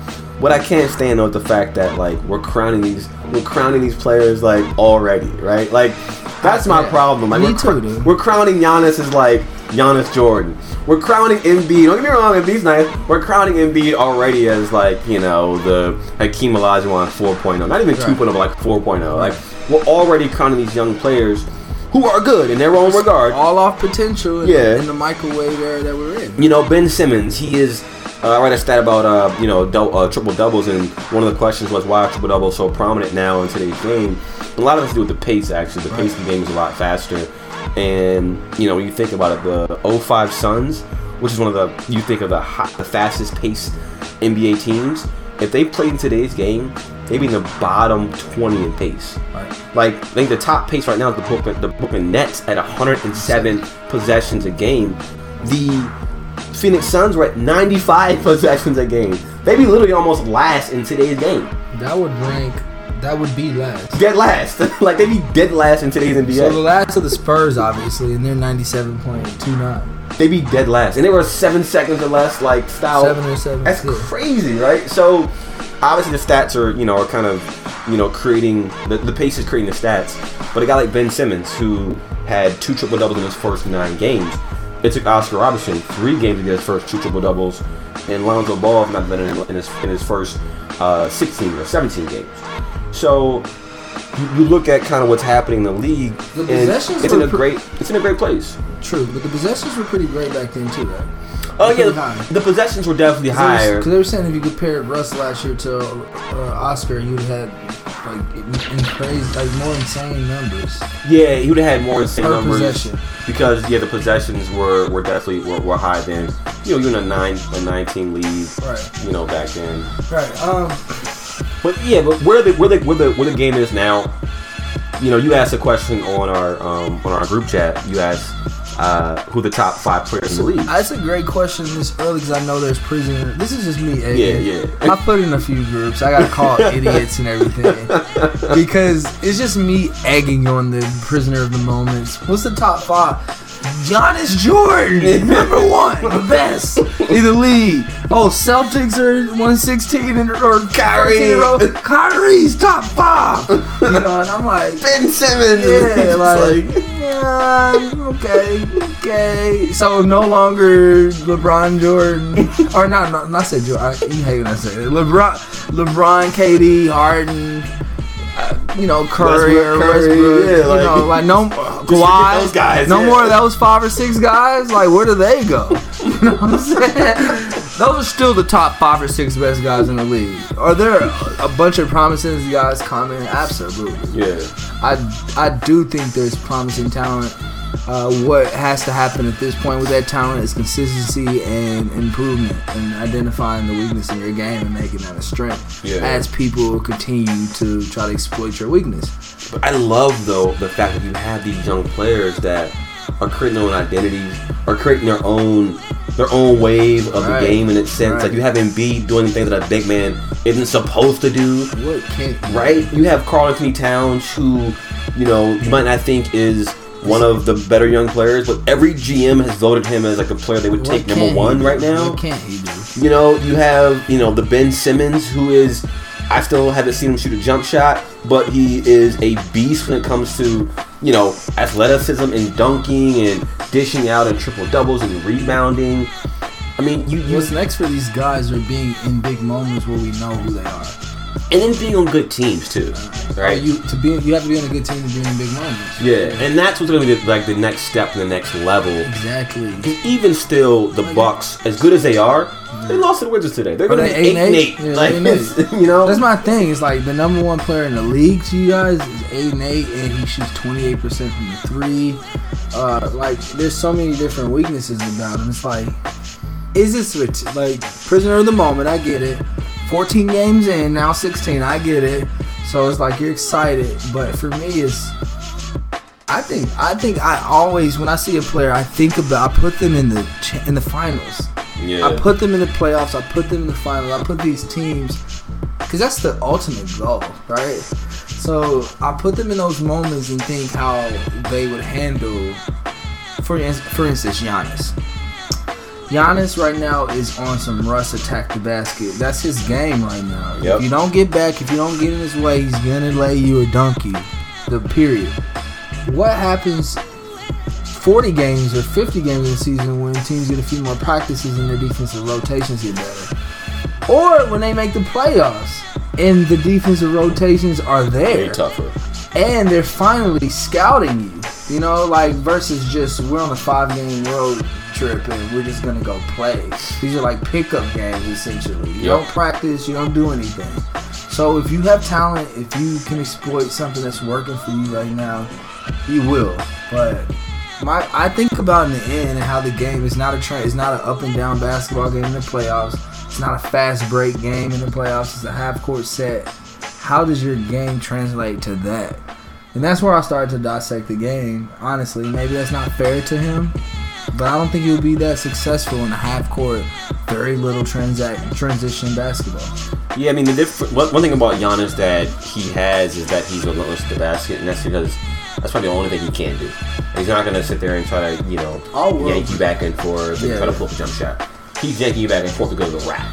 What I can't stand though is the fact that like we're crowning these we're crowning these players like already, right? Like, that's my yeah. problem. Like, we're, cr- too, we're crowning Giannis as like Giannis Jordan. We're crowning Embiid. Don't get me wrong, Embiid's nice. We're crowning Embiid already as like, you know, the Hakeem Olajuwon four point oh. Not even right. two point oh, but like four point oh. Like, we're already crowning these young players who are good in their own it's regard. All off potential in, yeah. the, in the microwave era that we're in. You know, Ben Simmons, he is... Uh, I read a stat about uh, you know do- uh, triple doubles, and one of the questions was why are triple doubles so prominent now in today's game. A lot of it has to do with the pace, actually. The pace of the game is a lot faster, And, you know, when you think about it, the oh five Suns, which is one of the, you think of the, hot, the fastest-paced N B A teams, if they played in today's game, they'd be in the bottom twenty in pace. Right. Like, I think the top pace right now is the Brooklyn, the Brooklyn Nets at one hundred seven possessions a game. The Phoenix Suns were at ninety-five possessions a game. They'd be literally almost last in today's game. That would rank... That would be last. Dead last. Like, they'd be dead last in today's N B A. So the last of the Spurs, obviously, and they're ninety-seven point two nine. They'd be dead last. And they were seven seconds or less, like, style. Seven or seven. That's six. Crazy, right? So, obviously, the stats are, you know, are kind of, you know, creating, the, the pace is creating the stats. But a guy like Ben Simmons, who had two triple-doubles in his first nine games, it took Oscar Robertson three games to get his first two triple-doubles, and Lonzo Ball, if not better, in his, in his first uh, sixteen or seventeen games. So you look at kind of what's happening in the league, the possessions and it's in a great it's in a great place. True, but the possessions were pretty great back then too, right? Oh yeah, the, the possessions were definitely higher. Because they were saying if you compared Russ last year to uh, Oscar, you'd have had like in crazy, like more insane numbers. Yeah, he would have had more insane per numbers possession. Because yeah, the possessions were, were definitely were, were high then. You know, you're in a nine a nine team league, right? You know, back then, right? Um. But yeah, but where the where the where the where the game is now, you know, you asked a question on our um, on our group chat. You asked uh, who the top five players in the league. That's a great question this early because I know there's prisoners. This is just me, Eddie. Yeah, yeah. I put in a few groups. I got called idiots and everything because it's just me egging on the prisoner of the moments. What's the top five? Giannis Jordan, number one, the best in the league. Oh, Celtics are one sixteen and or Kyrie. Kyrie's top five. You know, and I'm like Ben Simmons. Yeah, like, like yeah, okay, okay. So no longer LeBron Jordan, or not? Not, not said Jordan. You hate when I say it. LeBron, LeBron, K D, Harden. Uh, you know, Curry or Westbrook, yeah, you like, know, like no, Kawhi, guys, no yeah. more of those five or six guys. Like, where do they go? You know what I'm saying? Those are still the top five or six best guys in the league. Are there a bunch of promising guys coming? Absolutely. Yeah. I I do think there's promising talent. Uh, what has to happen at this point with that talent is consistency and improvement and identifying the weakness in your game and making that a strength yeah. as people continue to try to exploit your weakness. But I love, though, the fact that you have these young players that are creating their own identities, are creating their own their own wave of right. the game in its sense. Right. Like, you have Embiid doing things that a big man isn't supposed to do. What can't you right? Do? You have Carl Anthony Towns, who, you know, you might not think is one of the better young players, but every G M has voted him as like a player they would take number one right now. What can't he do? You know, you have, you know, the Ben Simmons, who is, I still haven't seen him shoot a jump shot, but he is a beast when it comes to, you know, athleticism and dunking and dishing out and triple doubles and rebounding. I mean, you, you what's next for these guys are being in big moments where we know who they are. And then being on good teams too, right? Oh, you to be you have to be on a good team to be in big moments. Yeah, and that's what's going to be like the next step and the next level. Exactly. Because even still, the like, Bucks, as good as they are, they lost to the Wizards today. They're going to be eight and eight. eight. Yeah, like, eight and eight. You know, that's my thing. It's like the number one player in the league to you guys is eight and eight, and he shoots twenty eight percent from the three. Uh, like there's so many different weaknesses about him. It's like, is this like prisoner of the moment? I get it. fourteen games in, now sixteen, I get it. So it's like you're excited, but for me it's I think I think I always when I see a player, I think about I put them in the in the finals. Yeah. I put them in the playoffs, I put them in the finals. I put these teams cuz that's the ultimate goal, right? So I put them in those moments and think how they would handle for for instance Giannis. Giannis right now is on some Russ attack the basket. That's his game right now. Yep. If you don't get back, if you don't get in his way, he's gonna lay you a donkey. The period. What happens forty games or fifty games in the season when teams get a few more practices and their defensive rotations get better? Or when they make the playoffs and the defensive rotations are there. Way tougher. And they're finally scouting you. You know, like versus just we're on a five game road trip and we're just gonna go play. These are like pickup games essentially. You yep. don't practice, you don't do anything. So if you have talent, if you can exploit something that's working for you right now, you will. But my I think about in the end and how the game is not a tra- it's not an up and down basketball game in the playoffs. It's not a fast break game in the playoffs. It's a half court set. How does your game translate to that? And that's where I started to dissect the game. Honestly, maybe that's not fair to him, but I don't think he'll be that successful in a half court, very little transact transition basketball. Yeah, I mean, the diff- one thing about Giannis that he has is that he's relentless to the basket, and that's because that's probably the only thing he can do. He's not going to sit there and try to, you know, All yank you back and forth and yeah. try to pull up a jump shot. He's yanking you back and forth to go to the rack,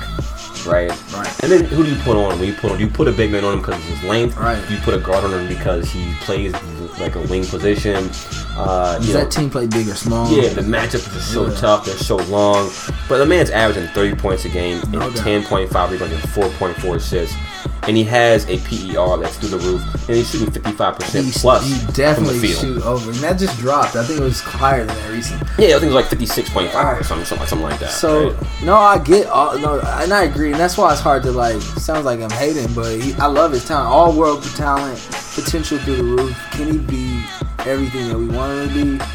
right? Right. And then who do you put on him? You put on, you put a big man on him because of his length. Right. You put a guard on him because he plays like a wing position. Uh, Does you know, that team play big or small? Yeah, the matchups are so yeah. tough. They're so long. But the man's averaging thirty points a game and no ten point five rebounds and four point four assists. And he has a P E R that's through the roof. And he's shooting fifty-five percent he, plus he definitely from the field. Shoot over. And that just dropped. I think it was higher than that recently. Yeah, I think it was like fifty-six point five right. or something, something like that. So, right? no, I get all. No, and I agree. And that's why it's hard to like, sounds like I'm hating, but he, I love his talent. All world talent, potential through the roof. Can he be everything that we want him to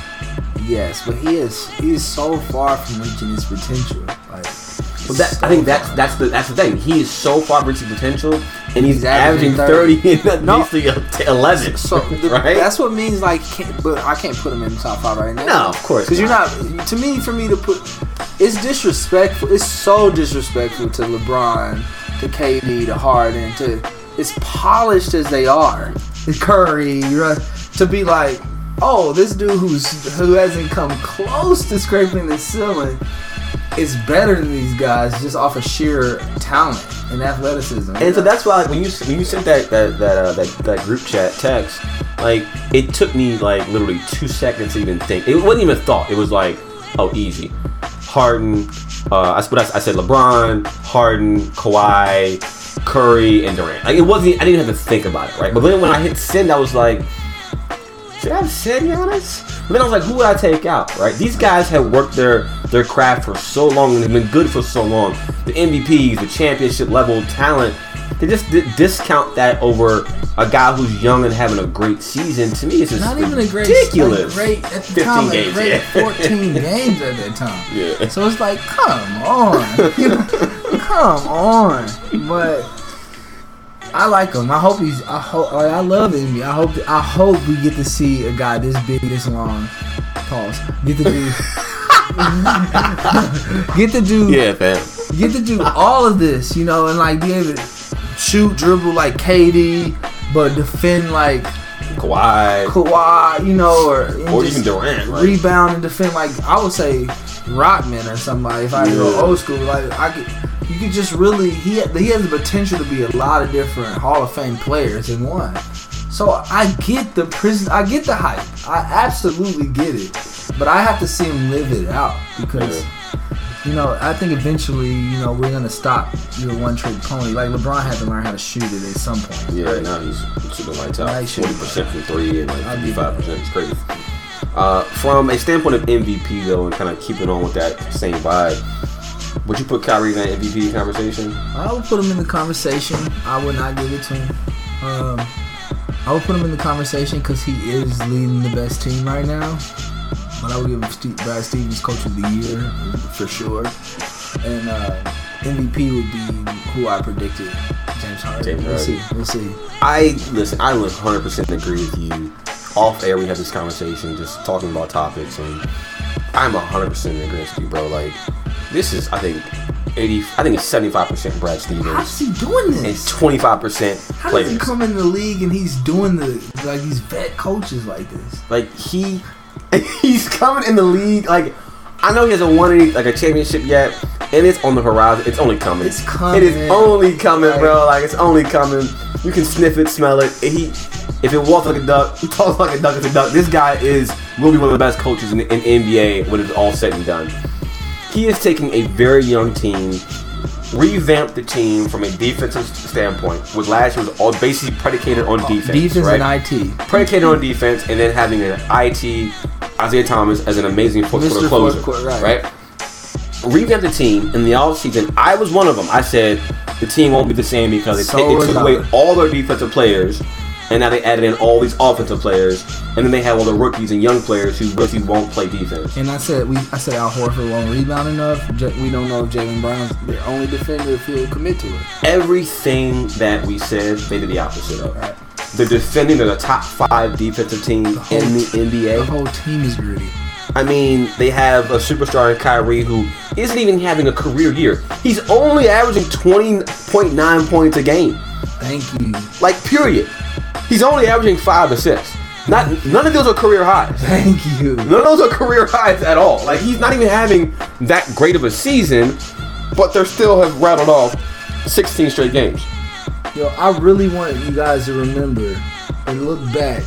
be? Yes, but he is, he is so far from reaching his potential. Like, Well, that, so I think that's that's the that's the thing. He is so far reaching potential, and he's, he's averaging thirty, thirty and no. eleven. So the, right? That's what means like, can't, but I can't put him in the top five right now. No, of course, because you're not. To me, for me to put, it's disrespectful. It's so disrespectful to LeBron, to K D, to Harden, to as polished as they are, Curry, right, to be like, oh, this dude who's who hasn't come close to scraping the ceiling. It's better than these guys just off of sheer talent and athleticism. And know? So that's why, like, when you when you sent that that that, uh, that that group chat text, like it took me like literally two seconds to even think. It wasn't even a thought. It was like, oh, easy. Harden. Uh, I what I, I said LeBron, Harden, Kawhi, Curry, and Durant. Like it wasn't. I didn't have to think about it, right? But then when I hit send, I was like, should I have said Giannis? But then I was like, who would I take out, right? These guys have worked their, their craft for so long and they've been good for so long. The M V Ps, the championship level talent, they just d- discount that over a guy who's young and having a great season. To me, it's just not even ridiculous. A great, like, great at the fifteen time, games, like, yeah. fourteen games at that time. Yeah. So it's like, come on. Come on. But I like him. I hope he's. I hope. Like, I love N B A. I hope. I hope we get to see a guy this big, this long. Pause. Get to do. get to do. Yeah, fam. Get to do all of this, you know, and like be able to shoot, dribble like K D, but defend like Kawhi. Kawhi, you know, or or even Durant. Like. Rebound and defend like I would say Rodman or somebody. If I yeah. go old school, like I could. You could just really, he he has the potential to be a lot of different Hall of Fame players in one. So I get the prison, I get the hype. I absolutely get it. But I have to see him live it out because, yeah. you know, I think eventually, you know, we're going to stop your one-trick pony. Like LeBron had to learn how to shoot it at some point. Yeah, right now he's shooting lights out. forty percent from three and like fifty-five percent is crazy. Uh, from a standpoint of M V P, though, and kind of keeping on with that same vibe, would you put Kyrie in that M V P conversation? I would put him in the conversation. I would not give it to him. Um, I would put him in the conversation because he is leading the best team right now. But I would give him Steve, Brad Stevens Coach of the Year for sure. And uh, M V P would be who I predicted, James Harden. James Harden. We'll see. We'll see. I listen. I one hundred percent agree with you. Off air, we have this conversation, just talking about topics, and I'm one hundred percent in agreement with you, bro. Like. This is, I think, eighty. I think it's seventy-five percent Brad Stevens. How's he doing this? It's twenty-five percent. How does he come in the league and he's doing the like these vet coaches like this? Like he, he's coming in the league. Like I know he hasn't won any like a championship yet, and it's on the horizon. It's only coming. It's coming. It is only coming, like, bro. Like it's only coming. You can sniff it, smell it. And he, if it walks like a duck, he talks like a duck. It's a duck. This guy is will be one of the best coaches in the in N B A when it's all said and done. He is taking a very young team, revamped the team from a defensive standpoint, which last year was all basically predicated on defense. Defense right? and I T. Predicated on defense, and then having an I T, Isaiah Thomas, as an amazing fourth quarter closer. Court, right. right? Revamped the team in the offseason. I was one of them. I said the team won't be the same because so it, it took away all their defensive players. And now they added in all these offensive players, and then they have all the rookies and young players who really won't play defense. And I said we, I said Al Horford won't rebound enough. We don't know if Jaylen Brown's their only defender if he'll commit to it. Everything that we said, they did the opposite of. Right. They're defending they're the top five defensive team the in the N B A. The whole team is gritty. I mean, they have a superstar in Kyrie who isn't even having a career year. He's only averaging twenty point nine points a game. Thank you. Like, period. He's only averaging five assists. Not none of those are career highs. Thank you. None of those are career highs at all. Like, he's not even having that great of a season, but they still have rattled off sixteen straight games. Yo, I really want you guys to remember and look back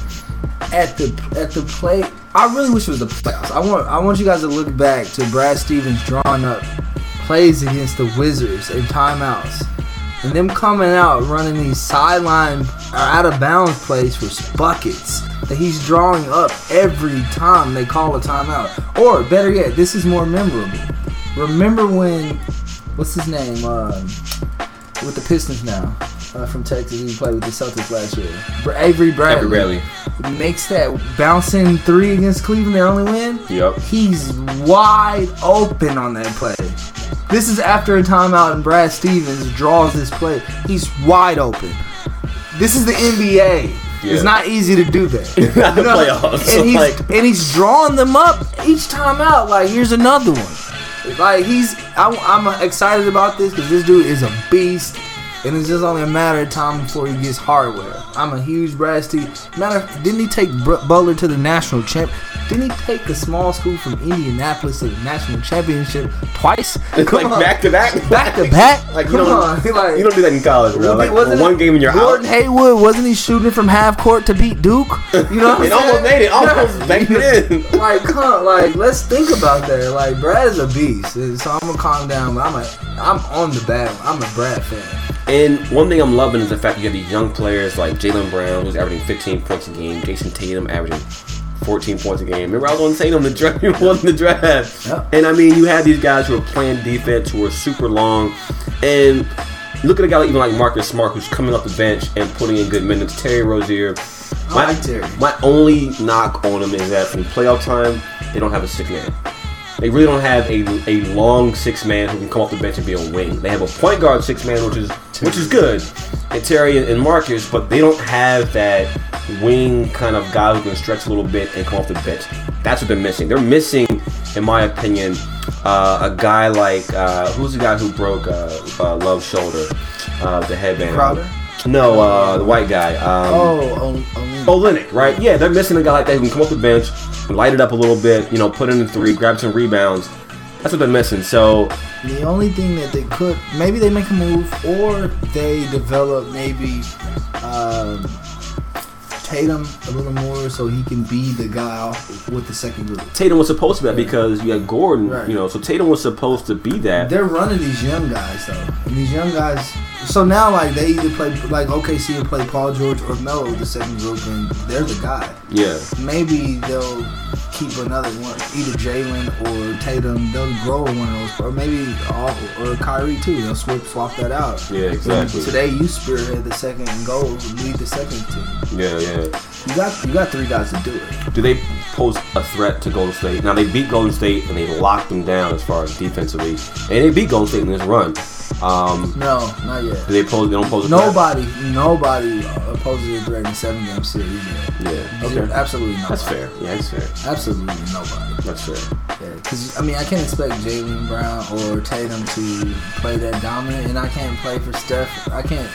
at the at the play. I really wish it was the playoffs. I want I want you guys to look back to Brad Stevens drawing up plays against the Wizards in timeouts. And them coming out running these sideline or out-of-bounds plays for buckets that he's drawing up every time they call a timeout. Or, better yet, this is more memorable. Remember when, what's his name, uh, with the Pistons now, uh, from Texas, he played with the Celtics last year. Avery Bradley. Avery Bradley. Makes that bouncing three against Cleveland, their only win. Yep. He's wide open on that play. This is after a timeout and Brad Stevens draws this play. He's wide open. This is the N B A. Yeah. It's not easy to do that. It's not the playoffs. And he's, like... and he's drawing them up each timeout. Like, here's another one. Like, he's... I, I'm excited about this because this dude is a beast. And it's just only a matter of time before he gets hardware. I'm a huge Brad Stevens. Matter of, didn't he take Butler to the national champ? Didn't he take a small school from Indianapolis to the national championship twice? It's like on. back to back, back to back. Like, you don't, like, you don't do that in college, bro. Like, wasn't one it, game in your house. Gordon Haywood, wasn't he shooting from half court to beat Duke? You know, what it I'm almost made it. Almost banked it in. Like, come on, like, let's think about that. Like, Brad is a beast, and so I'm gonna calm down. But I'm a, I'm on the bad one. I'm a Brad fan. And one thing I'm loving is the fact you have these young players like Jaylen Brown, who's averaging fifteen points a game, Jason Tatum averaging fourteen points a game. Remember, I was on Tatum the draft, won the draft. Yep. And I mean, you have these guys who are playing defense, who are super long, and look at a guy like, even like Marcus Smart, who's coming off the bench and putting in good minutes. Terry Rozier. My, I like Terry. My only knock on him is that from playoff time, they don't have a sick man. They really don't have a a long six man who can come off the bench and be a wing. They have a point guard six man, which is which is good, and Terry and Marcus, but they don't have that wing kind of guy who can stretch a little bit and come off the bench. That's what they're missing. They're missing, in my opinion, uh, a guy like uh, who's the guy who broke uh, uh, Love's shoulder, uh, the headband. Crowder. No, uh, the white guy. Um, oh, Olynyk, right? Yeah, they're missing a guy like that who can come up the bench, light it up a little bit, you know, put in a three, grab some rebounds. That's what they're missing. So the only thing that they could, maybe they make a move, or they develop maybe um, Tatum a little more so he can be the guy with the second group. Tatum was supposed to be that, yeah. Because you had Gordon, right. You know, so Tatum was supposed to be that. They're running these young guys though. And these young guys. So now, like, they either play, like, O K C will play Paul George or Melo, the second group, and they're the guy. Yeah. Maybe they'll keep another one, either Jaylen or Tatum. They'll grow one of those, or maybe all, or Kyrie too. They'll swap swap that out. Yeah, exactly. And today you spearhead the second and go lead the second team. Yeah, yeah. You got you got three guys to do it. Do they pose a threat to Golden State? Now they beat Golden State and they locked them down as far as defensively, and they beat Golden State in this run. Um, no, not yet. Do they pose? They don't pose a nobody, threat. Nobody, nobody poses a threat in a seven-game series yet. Yeah, okay. Zero, absolutely nobody. That's fair. Yeah, that's fair. Absolutely nobody. That's fair. Yeah, because I mean, I can't expect Jaylen Brown or Tatum to play that dominant, and I can't play for Steph. I can't.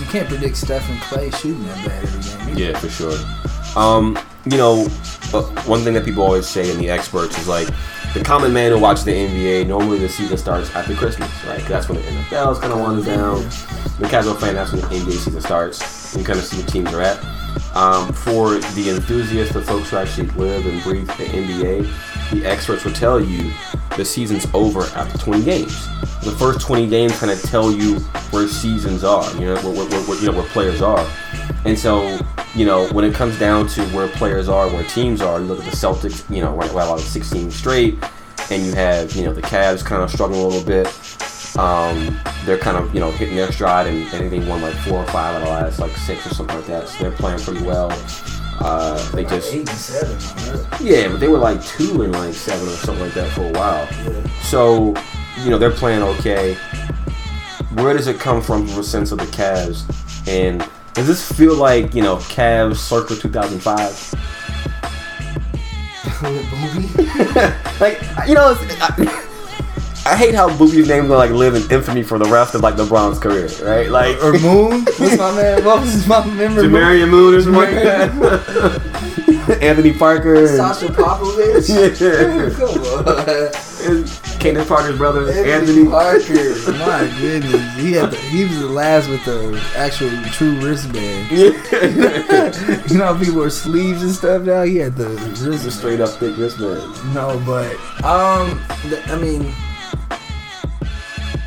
You can't predict Steph and Clay shooting that bad every game. Either. Yeah, for sure. Um, you know, one thing that people always say in the experts is like, the common man who watches the N B A, normally the season starts after Christmas, right? That's when the N F L is kind of winding down. The casual fan, that's when the N B A season starts. You kind of see what teams are at. Um, for the enthusiasts, the folks who actually live and breathe the N B A, the experts will tell you the season's over after twenty games. The first twenty games kind of tell you where seasons are, you know, where, where, where, you know, where players are. And so, you know, when it comes down to where players are, where teams are, you look at the Celtics, you know, right, right out of sixteen straight, and you have, you know, the Cavs kind of struggling a little bit. Um, they're kind of, you know, hitting their stride, and, and they won like four or five out of the last like six or something like that. So they're playing pretty well. Uh, they just like eight and seven, right? Yeah, but they were like two and like seven or something like that for a while. Yeah. So, you know, they're playing okay. Where does it come from from a sense of the Cavs? And does this feel like, you know, Cavs circa two thousand five? Like, you know, it's, I, I hate how Boogie's name gonna like live in infamy for the rest of like LeBron's career, right? Like, or Moon? What's my man? What was my memory? Jamarian Moon is my man. Anthony Parker. Sasha Popovich. Yeah. Candace Parker's brother, Anthony, Anthony Parker. My goodness, he had the, he was the last with the actual true wristband. Yeah. You know how people wear sleeves and stuff now. He had the wristband. Straight up thick wristband. No, but um, the, I mean.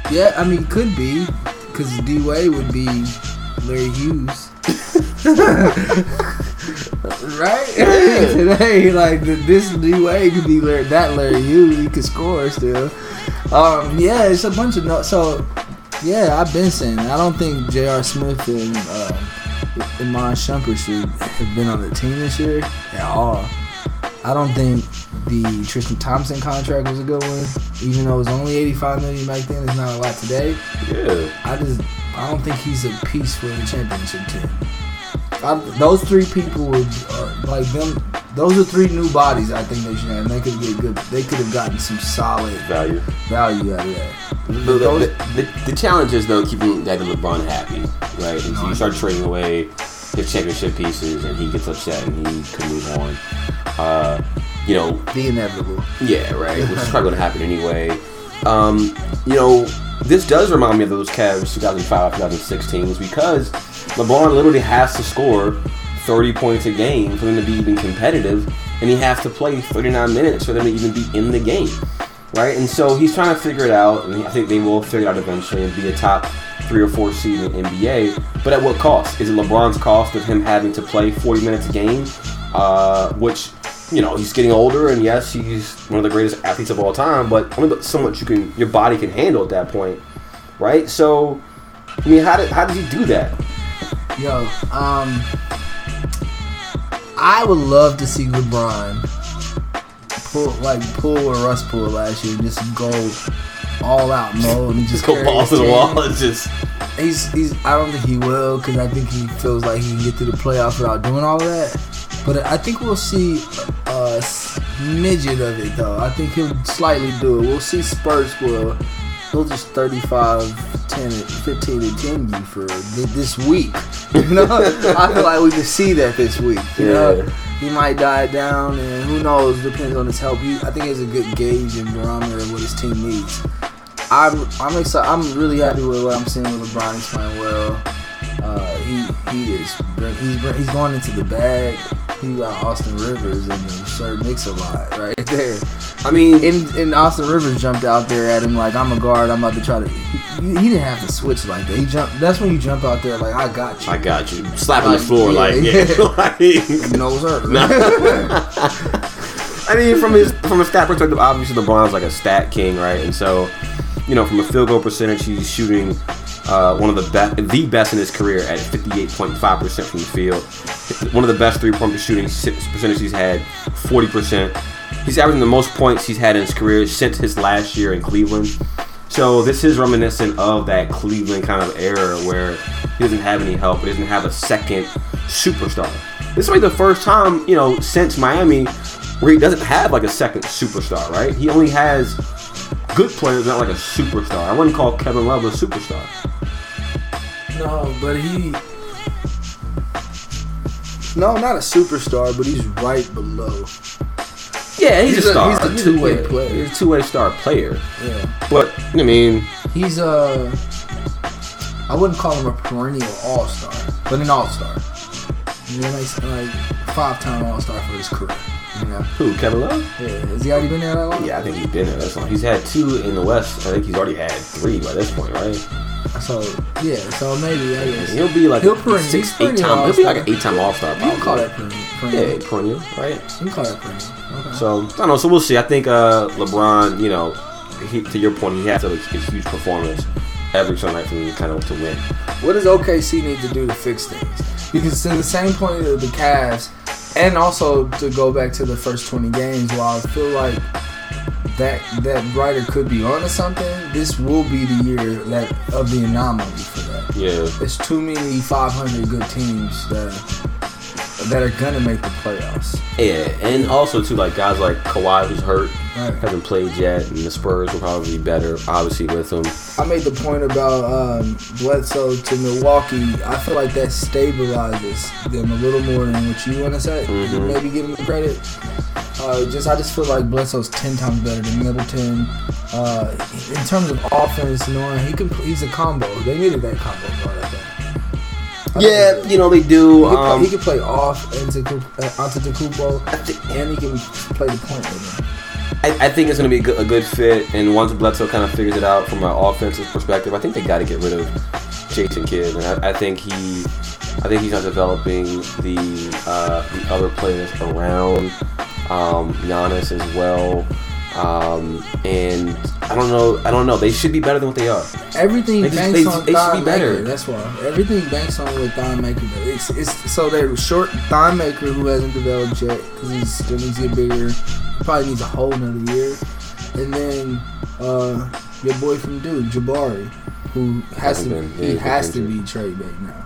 Yeah, I mean, could be, because D-Wade would be Larry Hughes, right? Yeah. Today, like, this D-Wade could be Larry, that Larry Hughes. He could score still. Um, yeah, it's a bunch of no- so. Yeah, I've been saying I don't think J R. Smith and uh, Iman Shumpert should have been on the team this year at all. I don't think the Tristan Thompson contract was a good one, even though it was only eighty-five million dollars back then. It's not a lot today. Yeah. I just, I don't think he's a piece for the championship team. I, those three people were uh, like them. Those are three new bodies. I think they should have. And they could get good. They could have gotten some solid value, value out of that. The, the, those, the, the challenge is though keeping that LeBron happy, right? And so you start trading away his championship pieces, and he gets upset, and he can move on. Uh, you know, the inevitable. Yeah, right. Which is probably going to happen anyway. Um, you know, this does remind me of those Cavs two thousand five, two thousand six teams, because LeBron literally has to score thirty points a game for them to be even competitive, and he has to play thirty-nine minutes for them to even be in the game, right? And so he's trying to figure it out, and I think they will figure it out eventually and be a top three or four seed in the N B A. But at what cost? Is it LeBron's cost of him having to play forty minutes a game, uh, which... You know, he's getting older, and yes, he's one of the greatest athletes of all time, but only so much you can, your body can handle at that point, right? So, I mean, how did how did he do that? Yo, um, I would love to see LeBron pull like pull where Russ pulled last year, and just go all out mode and just, just go balls to the wall and just. He's he's. I don't think he will, because I think he feels like he can get through the playoffs without doing all that. But I think we'll see a smidgen of it, though. I think he'll slightly do it. We'll see Spurs will. He'll just thirty-five, ten, fifteen, and ten you for this week. You know, I feel like we can see that this week. You yeah. know, he might die down, and who knows? Depends on his health. I think it's a good gauge and barometer of what his team needs. I'm, I'm excited. I'm really happy with what I'm seeing with LeBron. He's playing well. Uh, he, he is. He's, he's going into the bag. He got Austin Rivers and sure makes a lot right there. I mean, and, and Austin Rivers jumped out there at him like, I'm a guard, I'm about to try to. He, he didn't have to switch like that. He jumped. That's when you jump out there like, I got you. I got you. Slapping like, the floor yeah, like, yeah. yeah. Like, no sir. No. I mean, from his from a stat perspective, obviously LeBron's like a stat king, right? And so, you know, from a field goal percentage, he's shooting. Uh, one of the best, the best in his career at fifty-eight point five percent from the field. One of the best three-point shooting percentage he's had, forty percent. He's averaging the most points he's had in his career since his last year in Cleveland. So this is reminiscent of that Cleveland kind of era where he doesn't have any help. He doesn't have a second superstar. This is the first time, you know, since Miami where he doesn't have like a second superstar, right? He only has good players, not like a superstar. I wouldn't call Kevin Love a superstar. No, but he... No, not a superstar, but he's right below. Yeah, he's, he's a star. A, he's a two-way player. He's a two-way star player. Yeah. But, I mean... He's a... I wouldn't call him a perennial all-star, but an all-star. You know, like, like five-time all-star for his career. You know? Who, Kevin Love? Yeah. Has he already been there that long? Yeah, I think he's been there that long. He's had two in the West. I think he's already had three by this point, right? So yeah, so maybe I guess he'll be like he'll a six, eight time. He'll be like an eight-time All-Star. You can call that perennial. Yeah, perennial, right? You can call that perennial. Okay. So I don't know. So we'll see. I think uh, LeBron, you know, he, to your point, he has a, a huge performance every single night for me kind of to win. What does O K C need to do to fix things? Because to the same point of the Cavs, and also to go back to the first twenty games, while I feel like that that writer could be onto something, this will be the year that of the anomaly for that. Yeah, there's too many five hundred good teams that that are gonna make the playoffs. Yeah, and also too, like guys like Kawhi who's hurt, right, haven't played yet, and the Spurs will probably be better, obviously, with them. I made the point about um, Bledsoe to Milwaukee. I feel like that stabilizes them a little more than what you want to say. Mm-hmm. Maybe give them credit. Uh, just I just feel like Bledsoe's ten times better than Middleton. Uh, in terms of offense, knowing he can, he's a combo. They needed that combo guard, I think. I yeah, think you know they do. He can, um, play, he can play off into Antetokounmpo, and he can play the point with him. I, I think it's going to be a good fit, and once Bledsoe kind of figures it out from an offensive perspective, I think they got to get rid of Jason Kidd, and I, I think he, I think he's not developing the uh, the other players around um, Giannis as well. Um, and I don't know, I don't know. They should be better than what they are. Everything they just, banks they, on they Thon should be better. Maker, that's why everything banks on what Thon Maker does. It's, it's so they're short Thon Maker who hasn't developed yet because he still needs to get bigger. Probably needs a whole another year, and then uh, your boy from Duke, Jabari, who has to been, he yeah, has to be trade bait now.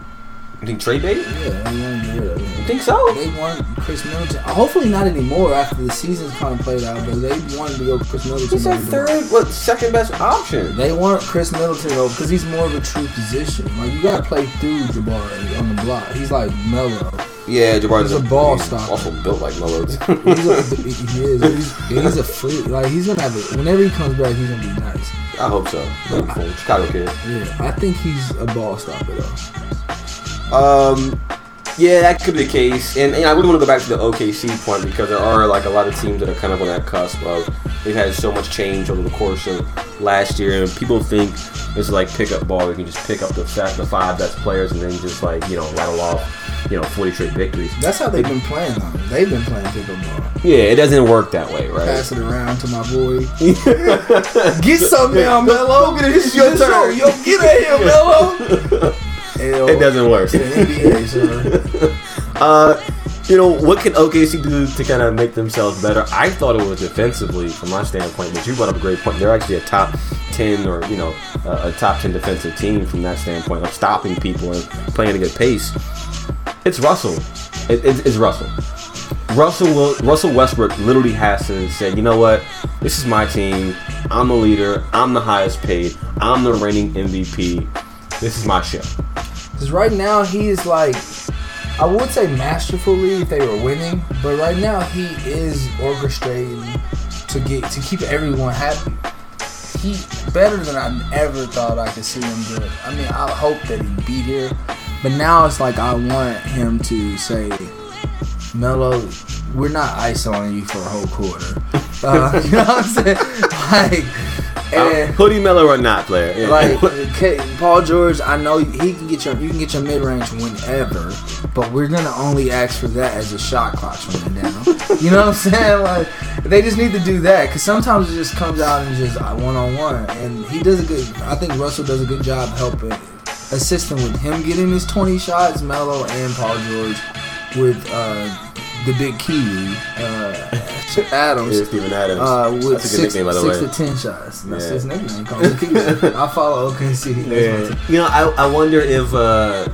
You think trade bait? Yeah, I mean, yeah, yeah. You think so? They want Chris Middleton. Hopefully not anymore after the season's kind of played out, but they wanted to go Chris Middleton. He's their third, what, second best option. They want Chris Middleton though because he's more of a true position. Like you gotta play through Jabari on the block. He's like Melo. Yeah, Jabari's he's a, a ball stopper. Also built like Melo. he's a, he is. He's, he's a freak. Like he's gonna have it. Whenever he comes back, he's gonna be nice. I hope so. I, Chicago kid. Yeah, I think he's a ball stopper though. Um, yeah, that could be the case. And, and I really want to go back to the O K C point because there are like a lot of teams that are kind of on that cusp of they've had so much change over the course of last year, and people think it's like pickup ball. You can just pick up the the five best players and then just like you know rattle off. You know, forty straight victories. That's how they've been playing, though. They've been playing pickleball. Yeah, it doesn't work that way, right? Pass it around to my boy. Get something now, Melo. This is your turn. Yo, get out here, Melo. It doesn't work. It's the N B A, sir. Uh, you know, what can O K C do to kind of make themselves better? I thought it was defensively, from my standpoint, but you brought up a great point. They're actually a top ten or, you know, a top ten defensive team from that standpoint of stopping people and playing at a good pace. It's Russell. It, it, it's Russell. Russell will, Russell Westbrook literally has to say, you know what? This is my team. I'm the leader. I'm the highest paid. I'm the reigning M V P. This is my ship. Because right now he is like, I would say masterfully if they were winning, but right now he is orchestrating to get to keep everyone happy. He better than I ever thought I could see him do it. I mean, I hope that he'd be here. But now it's like I want him to say, Melo, we're not isolating you for a whole quarter. Uh, you know what I'm saying? Like, and, hoodie Melo or not, player. Yeah. Like, okay, Paul George, I know he can get your, you can get your mid range whenever, but we're gonna only ask for that as the shot clock's running down. You know what I'm saying? Like, they just need to do that because sometimes it just comes out and just one on one, and he does a good. I think Russell does a good job helping. Assisting with him getting his twenty shots, Melo and Paul George with uh, the big Kiwi, uh, Adams. Yeah, Steven Adams. Uh, with That's a good six, nickname, by the six way. to ten shots. That's yeah. his nickname. Called the Kiwi. I follow O K C. Yeah. You know, I, I wonder if uh,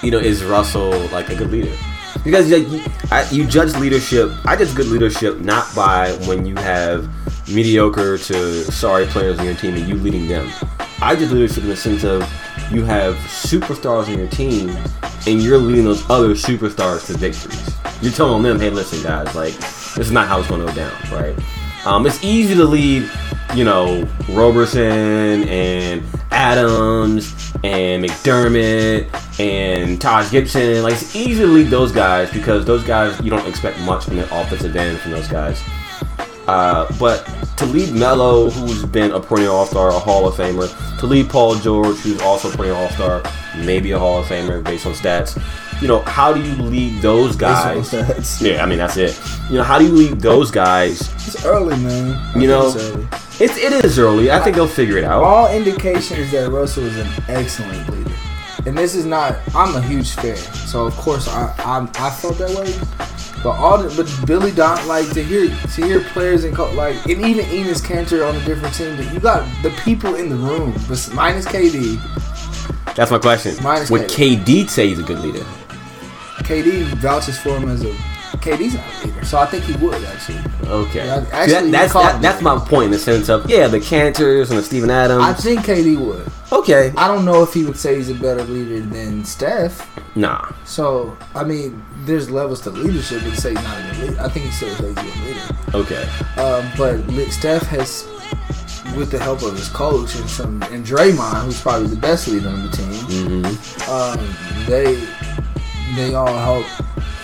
you know is Russell like a good leader? Because like, you, I, you judge leadership. I judge good leadership not by when you have mediocre to sorry players on your team and you leading them. I judge leadership in the sense of you have superstars on your team, and you're leading those other superstars to victories. You're telling them, hey, listen, guys, like, this is not how it's going to go down, right? Um, it's easy to lead, you know, Roberson and Adams and McDermott and Taj Gibson. Like, it's easy to lead those guys because those guys, you don't expect much from the offensive end from those guys. Uh, but to lead Melo, who's been a perennial All-Star, a Hall of Famer, to lead Paul George, who's also a perennial All-Star, maybe a Hall of Famer based on stats, you know, how do you lead those guys? Yeah, I mean, that's it. You know, how do you lead those guys? It's early, man. I you know, it's early. It's, it is early. I think they'll figure it out. All indications that Russell is an excellent leader. And this is not, I'm a huge fan, so of course I I, I felt that way. But all, the, but Billy Dodd, like to hear to hear players and co- like, and even Enes Kanter on a different team. But you got the people in the room, but minus K D. That's my question. Minus would K D. K D say he's a good leader? K D vouches for him as a. K D's not a leader, so I think he would actually. Okay, yeah, actually, that, that's that, that's my point in the sense of yeah, the Cantors and the Steven Adams. I think K D would. Okay, I don't know if he would say he's a better leader than Steph. Nah. So I mean, there's levels to leadership. He'd say he's not a good leader. I think he still says he's a leader. Okay. Um, but Steph has, with the help of his coach and some and Draymond, who's probably the best leader on the team, mm-hmm. um, they they all help.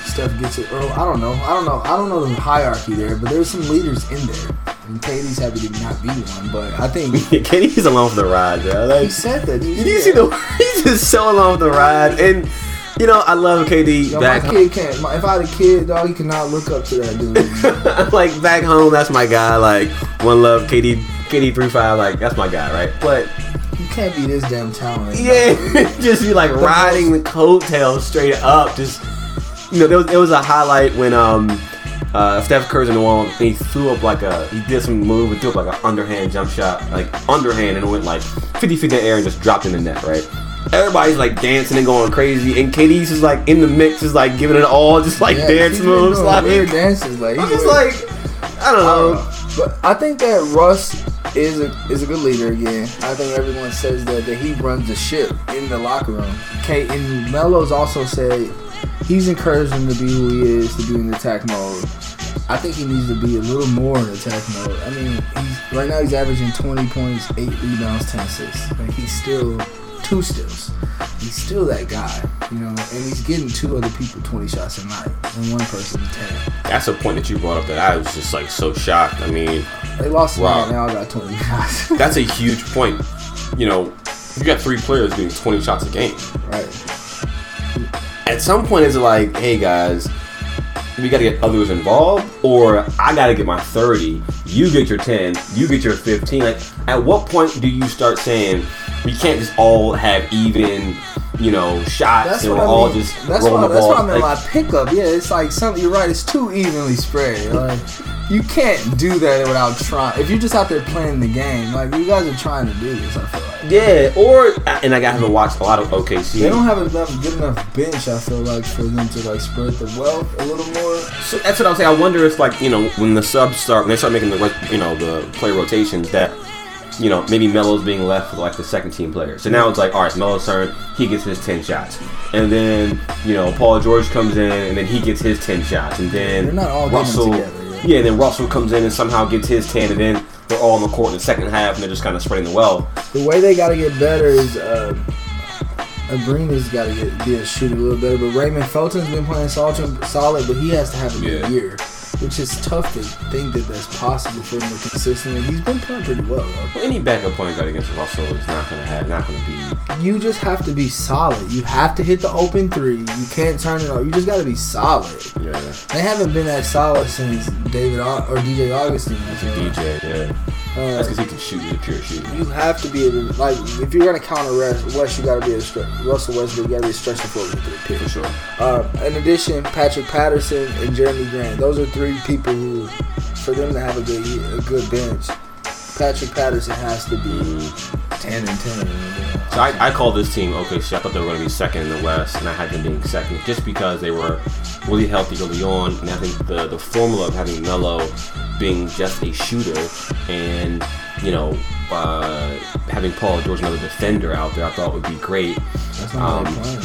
Steph gets it early. I don't know. I don't know. I don't know the hierarchy there, but there's some leaders in there. And K D's happy to not be one, but I think K D's along for the ride, bro. Like, he said that. Did you see the? He's just so along for the ride, and you know I love K D. Yo, back my kid can't. My, if I had a kid, dog, he cannot look up to that dude. Like back home, that's my guy. Like one love, K D. K D three five. Like that's my guy, right? But you can't be this damn talented. Yeah, just be like the riding most- the coattails straight up, just. You know, there was, there was a highlight when um, uh, Steph Curry's in the wall. And he threw up like a, he did some move and threw up like an underhand jump shot, like underhand, and it went like fifty feet in the air and just dropped in the net, right? Everybody's like dancing and going crazy, and K D's is like in the mix, is like giving it all, just like yeah, dance moves, like weird dances. Like I'm just like, I don't know. Um, but I think that Russ is a is a good leader again. I think everyone says that that he runs the ship in the locker room. Okay, and Melo's also said. He's encouraged him to be who he is, to be in attack mode. I think he needs to be a little more in attack mode. I mean, he's, right now he's averaging twenty points, eight rebounds, ten assists. Like he's still two steals. He's still that guy, you know. And he's getting two other people twenty shots a night, and one person ten. That's a point that you brought up that I was just like so shocked. I mean, they lost wow. Now I got twenty shots. That's a huge point. You know, you got three players getting twenty shots a game. Right. At some point, it's like, hey guys, we gotta get others involved, or I gotta get my thirty, you get your ten, you get your fifteen. Like, at what point do you start saying we can't just all have even, you know, shots that's and we're I all mean. Just that's rolling what, the that's ball? That's what I meant like, by pickup. Yeah, it's like something. You're right. It's too evenly spread. Like, you can't do that without trying. If you're just out there playing the game, like you guys are trying to do this, I feel like. Yeah, or and like I haven't watched a lot of O K C. They don't have enough good enough bench, I feel like, for them to like spread the wealth a little more. So that's what I'm saying. I wonder if like you know when the subs start when they start making the you know the play rotations that you know maybe Melo's being left with like the second team player. So now it's like all right, Melo's turn. He gets his ten shots, and then you know Paul George comes in and then he gets his ten shots, and then they're not all Russell. Together, yeah. yeah, and then Russell comes in and somehow gets his ten, and then. They're all on the court in the second half, and they're just kind of spreading the wealth. The way they got to get better is uh, Abrina's got to get, get shooting a little better, but Raymond Felton's been playing solid, solid but he has to have a good yeah. year, which is tough to think that that's possible for him to consistently. He's been playing pretty well. Well any backup point guard against Russell is not going to have, not going to be. You just have to be solid. You have to hit the open three. You can't turn it off. You just got to be solid. Yeah. They haven't been that solid since David Aug- or D J Augustin. D J, yeah. Uh, That's because he can shoot. He's a pure shooter. You have to be able to, like, if you're going to counter West, you got to be a stretch. Russell Westbrook, you got to be a stretch forward with the pick. For sure. Uh, in addition, Patrick Patterson and Jeremy Grant, those are three people who, for them to have a good a good bench, Patrick Patterson has to be ten and ten. So I, I call this team okay. So I thought they were going to be second in the West, and I had them being second just because they were really healthy early on, and I think the the formula of having Melo being just a shooter and you know uh, having Paul George another defender out there, I thought would be great. That's not um, how they're playing.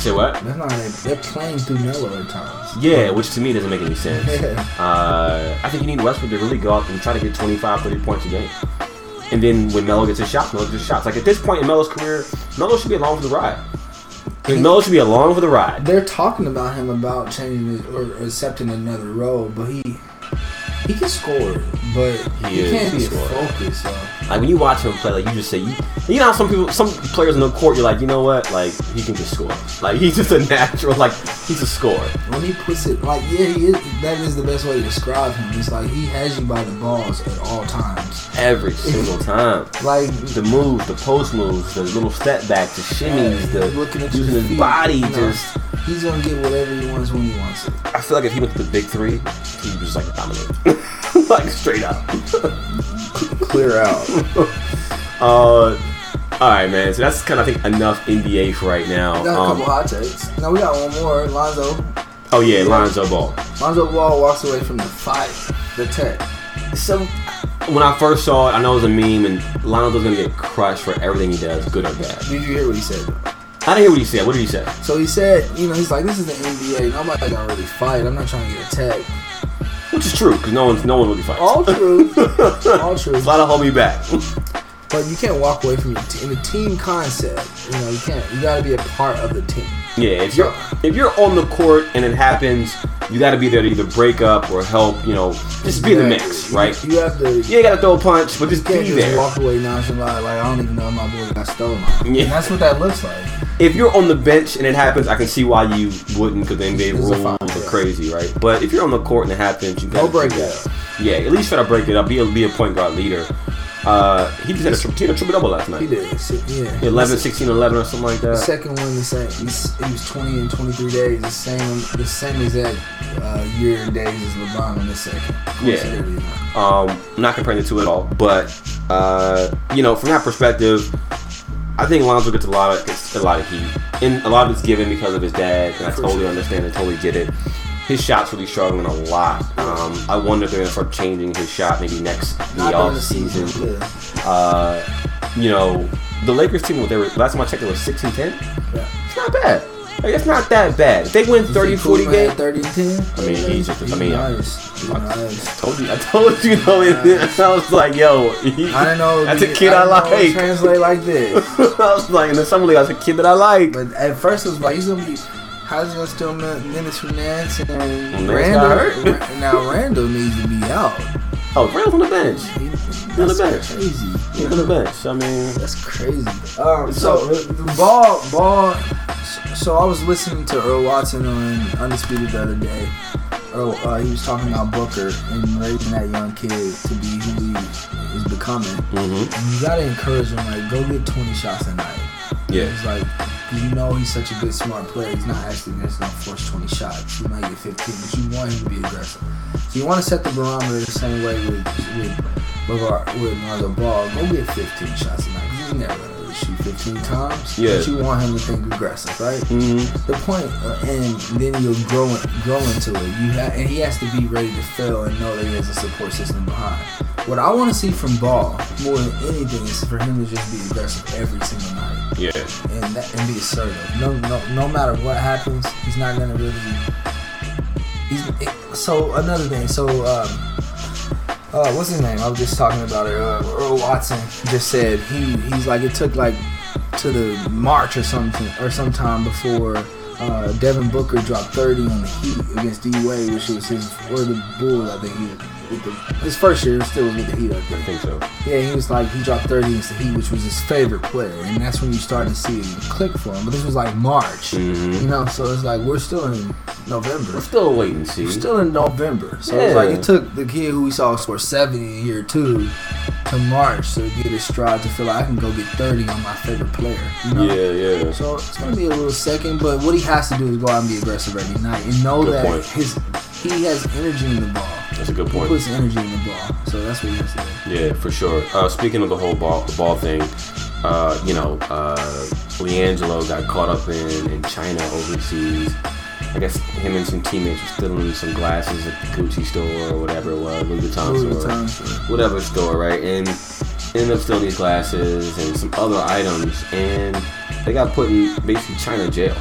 Say what? That's not how they, they're playing through Melo at times. Yeah, which to me doesn't make any sense. uh, I think you need Westbrook to really go out and try to get twenty-five, thirty points a game. And then when Melo gets his shots, Melo gets his shots. Like at this point in Melo's career, Melo should be along for the ride. He, Melo should be along for the ride. They're talking about him about changing his, or accepting another role, but he. He can score, but he, he can't be focused. Like when you watch him play, like you just say, you, you know, how some people, some players in the court, you're like, you know what, like he can just score. Like he's just a natural, like he's a scorer. When he puts it, like yeah, he is. That is the best way to describe him. It's like he has you by the balls at all times, every single time. Like the move, the post moves, the little step back, the shimmies, the looking at using his feet, body, you know, just. He's gonna get whatever he wants when he wants it. I feel like if he went to the big three, he'd just like dominate, like straight up, clear out. uh, all right, man. So that's kind of I think enough N B A for right now. We got a um, couple hot takes. Now we got one more, Lonzo. Oh yeah, Lonzo Ball. Lonzo Ball walks away from the fight, the tech. So when I first saw it, I know it was a meme, and Lonzo's gonna get crushed for everything he does, good or bad. Did you hear what he said though? I didn't hear what he said. What did he say? So he said, you know, he's like, this is the N B A. Nobody got really fight. I'm not trying to get attacked. Which is true, because no one, no one really fights. All true. All true. It's a lot of hold me back. But you can't walk away from your team. In the team concept, you know, you can't. You got to be a part of the team. Yeah, if you're if you're on the court and it happens, you got to be there to either break up or help. You know, just be in the mix, right? You, you have to. Yeah, you got to throw a punch, but just you can't be just there. Walk away nonchalant, like I don't even know if my boy got stolen. Yeah. And that's what that looks like. If you're on the bench and it happens, I can see why you wouldn't, because the N B A rules are crazy, right? But if you're on the court and it happens, you gotta no break it up. Yeah, at least try to break it up. Be a, be a point guard leader. Uh, he just had a, tri- he had a triple-double last night. He did, yeah. eleven, sixteen, eleven or something like that. The second one, the same. He was twenty and twenty-three days, the same the same exact uh, year and days as LeBron in the second. Yeah. Um, I'm not comparing the two at all, but, uh, you know, from that perspective, I think Lonzo gets a lot of gets a lot of heat, and a lot of it's given because of his dad, and I totally sure. understand and totally get it. His shot's really struggling a lot. Um, I wonder if they're going to start changing his shot maybe next the off season. Yeah. Uh, you know, the Lakers team, they were, last time I checked, they were six and ten. Yeah. It's not bad. Like, it's not that bad. If they win thirty forty game, thirty ten. I mean, he's just. I mean, nice. I, I, I told you. I told you though. Nice. I was like, yo, he, I don't know. That's a kid I, I like. Translate like this. I was like, in the summer league, I was a kid that I like. But at first, it was like he's gonna be. How's he gonna steal minutes from Nance and well, Randall? Ra- now Randall needs to be out. Oh, Randall's on the bench. He's on the bench. Crazy. He's on the bench. I mean, that's crazy. Um, so, so ball, ball. So I was listening to Earl Watson on Undisputed the other day. Earl, uh, he was talking about Booker and raising that young kid to be who he is becoming. Mm-hmm. You gotta encourage him, like, go get twenty shots a night. Yeah. He's like, you know, he's such a good, smart player. He's not actually just gonna force twenty shots. He might get fifteen, but you want him to be aggressive. So you want to set the barometer the same way with with with, with Lonzo Ball. Go get fifteen shots a night. He's never. Shoot fifteen times, yeah. But you want him to think aggressive, right? Mm-hmm. The point, uh, and then you'll grow, grow into it. You ha- and he has to be ready to fail and know that he has a support system behind. What I want to see from Ball more than anything is for him to just be aggressive every single night. Yeah, and that, and be assertive. No, no, no matter what happens, he's not gonna really. He's it, so another thing. So. Um, Uh, what's his name? I was just talking about it. Uh, Earl Watson just said he he's like it took like to the March or something or sometime before uh, Devin Booker dropped thirty on the Heat against D Wade, which was his or the Bulls, I think. He with the, his first year still was with the Heat, I think. I think so. Yeah, he was like he dropped thirty against the Heat, which was his favorite player, and that's when you started to see it click for him. But this was like March, mm-hmm. you know. So it's like we're still in November. We're still waiting and see. We're still in November. So yeah. It's like it took the kid who we saw score seventy in year two to March to get his stride to feel like I can go get thirty on my favorite player. You know? Yeah, yeah. So it's gonna be a little second, but what he has to do is go out and be aggressive every night and know good that point. his he has energy in the ball. That's a good point. He puts energy in the ball, so that's what he has to do. Yeah, for sure. Uh, speaking of the whole ball, the ball thing. Uh, you know, uh, LiAngelo got caught up in in China overseas. I guess him and some teammates were stealing some glasses at the Gucci store or whatever it was, Louis Vuitton Louis store, Vuitton. whatever store, right? And ended up stealing these glasses and some other items, and they got put in basically China jail,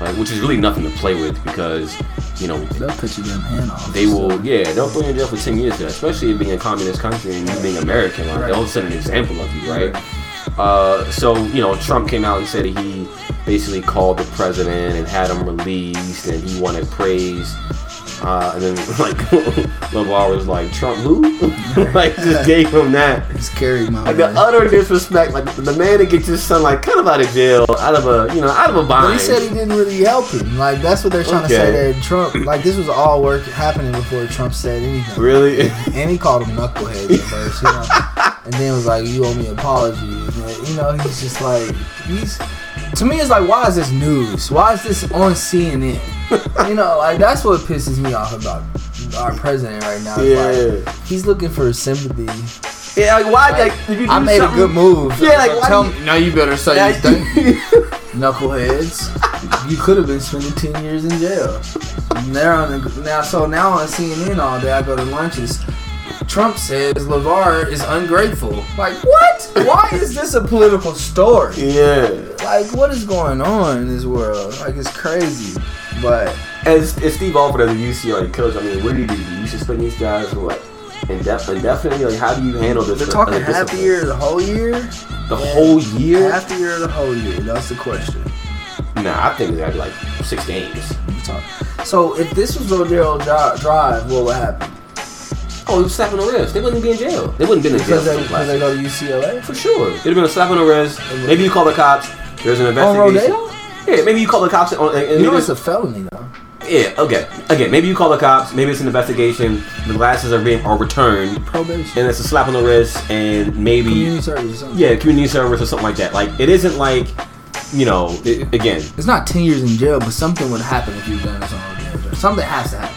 right? Which is really nothing to play with because, you know, they'll put you damn hand off. They will, so. yeah, they'll put you in jail for ten years, there, especially being a communist country and you being American, like, right? They'll set an example of you, right? Uh, so, you know, Trump came out and said he basically called the president and had him released, and he wanted praise Uh, and then, like, LeBron was like, Trump who? Like, just gave him that. Just carried him out. Like, man. The utter disrespect. Like, the man that gets his son, like, kind of out of jail, out of a, you know, out of a bind. But he said he didn't really help him. Like, that's what they're trying okay. to say there. Trump, like, this was all work happening before Trump said anything. Really? And he called him knucklehead at first, you know. And then was like, you owe me an apology. But, you know, he's just like, he's... To me, it's like, why is this news? Why is this on C N N? You know, like, that's what pisses me off about our president right now. Yeah. Like, he's looking for sympathy. Yeah, like, why? Like, like, did you do I made something? A good move. Yeah, like, like tell you, me. Now you better say you think. Knuckleheads. You could have been spending ten years in jail. Now, now, so now on C N N all day, I go to lunches. Trump says LeVar is ungrateful. Like, what? Why is this a political story? Yeah. Like, what is going on in this world? Like, it's crazy. But as, as Steve Alford as a U C L A coach, I mean, what do you do? You suspend these guys for what? Indefinitely? Indefinitely? Like, how do you handle this? They're talking half the year, the whole year? The yeah. whole year? Half the year, the whole year. That's the question. Nah, I think it's like six games. So, if this was Rodeo Drive, what would happen? Oh, it was a slap on the wrist. They wouldn't be in jail. They wouldn't have been in jail. Because they, they go to U C L A? For sure. It would have been a slap on the wrist. Maybe you call the cops. There's an investigation. On Rodeo? Yeah, maybe you call the cops. On, and, and you know it's a felony, though. Yeah, okay. Again, maybe you call the cops. Maybe it's an investigation. The glasses are being are returned. Probation. And it's a slap on the wrist. And maybe... Community service or something. Yeah, community service or something like that. Like, it isn't like, you know, it, again. It's not ten years in jail, but something would happen if you've done this on Rodeo. Something has to happen.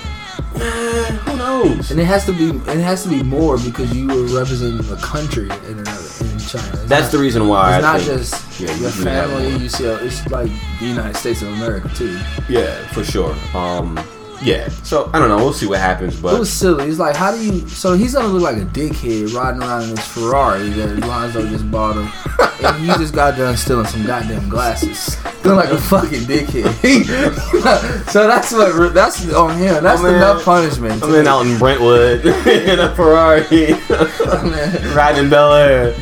Man, who knows? And it has to be. It has to be more because you were representing the country in another in China. It's That's not, the reason why. It's I not think, just yeah, your you family, U C L A. It's like the United States of America too. Yeah, for sure. Um, yeah. So I don't know. We'll see what happens. But it was silly. It's like, how do you? So he's gonna look like a dickhead riding around in his Ferrari that Lonzo just bought him, and you just got done stealing some goddamn glasses. Look like a fucking dickhead. So that's what that's on him. That's oh, enough punishment. I'm in out in Brentwood in a Ferrari, oh, riding in Bel Air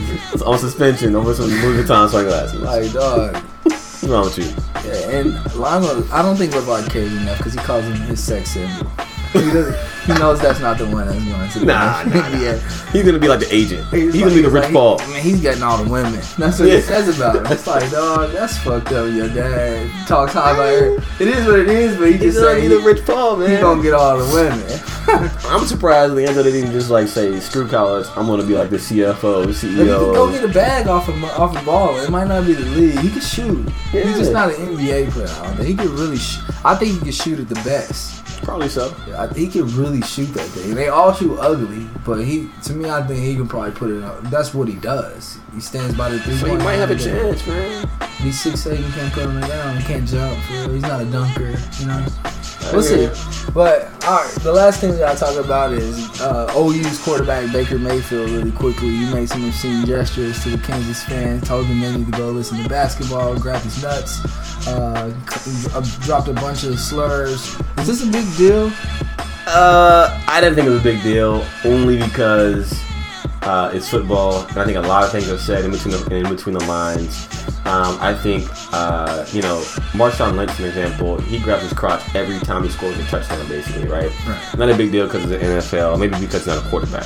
on suspension over some Louis Vuitton sunglasses. Like, dog, what's wrong with you? Yeah, and Lonzo, I don't think LeBron cares enough because he calls him his sex symbol. He, he knows that's not the one that's going to be. Nah, nah, nah. Yeah. He's going to be like the agent. He's, he's going to be the Rich like, Paul. He, I mean, he's getting all the women. That's what yeah. he says about him. It's like, dog, that's fucked up. Your dad talks high about her. It is what it is, but he just said he's the Rich Paul, man. He's going to get all the women. I'm surprised Leandro didn't just like say, screw college, I'm going to be like the C F O, C E O. But he could go get a bag off of, off of ball. It might not be the league. He could shoot. Yeah. He's just not an N B A player. I don't think he could really sh- I think he could shoot at the best. Probably so. Yeah, I, he can really shoot that thing. They all shoot ugly, but he, to me, I think he can probably put it up. That's what he does. He stands by the three. So he might have a chance, man. He's six eight, you can't cut him down. He can't jump. He's not a dunker, you know. We'll see. But, all right, the last thing we got to talk about is uh, O U's quarterback Baker Mayfield really quickly. He made some obscene gestures to the Kansas fans, told them they need to go listen to basketball, grab his nuts, uh, dropped a bunch of slurs. Is this a big deal? Uh, I didn't think it was a big deal, only because uh, it's football, and I think a lot of things are said in between the, in between the lines. Um, I think, uh, you know, Marshawn Lynch, for example, he grabs his crotch every time he scores a touchdown, basically, right? right. Not a big deal because it's the N F L, maybe because he's not a quarterback.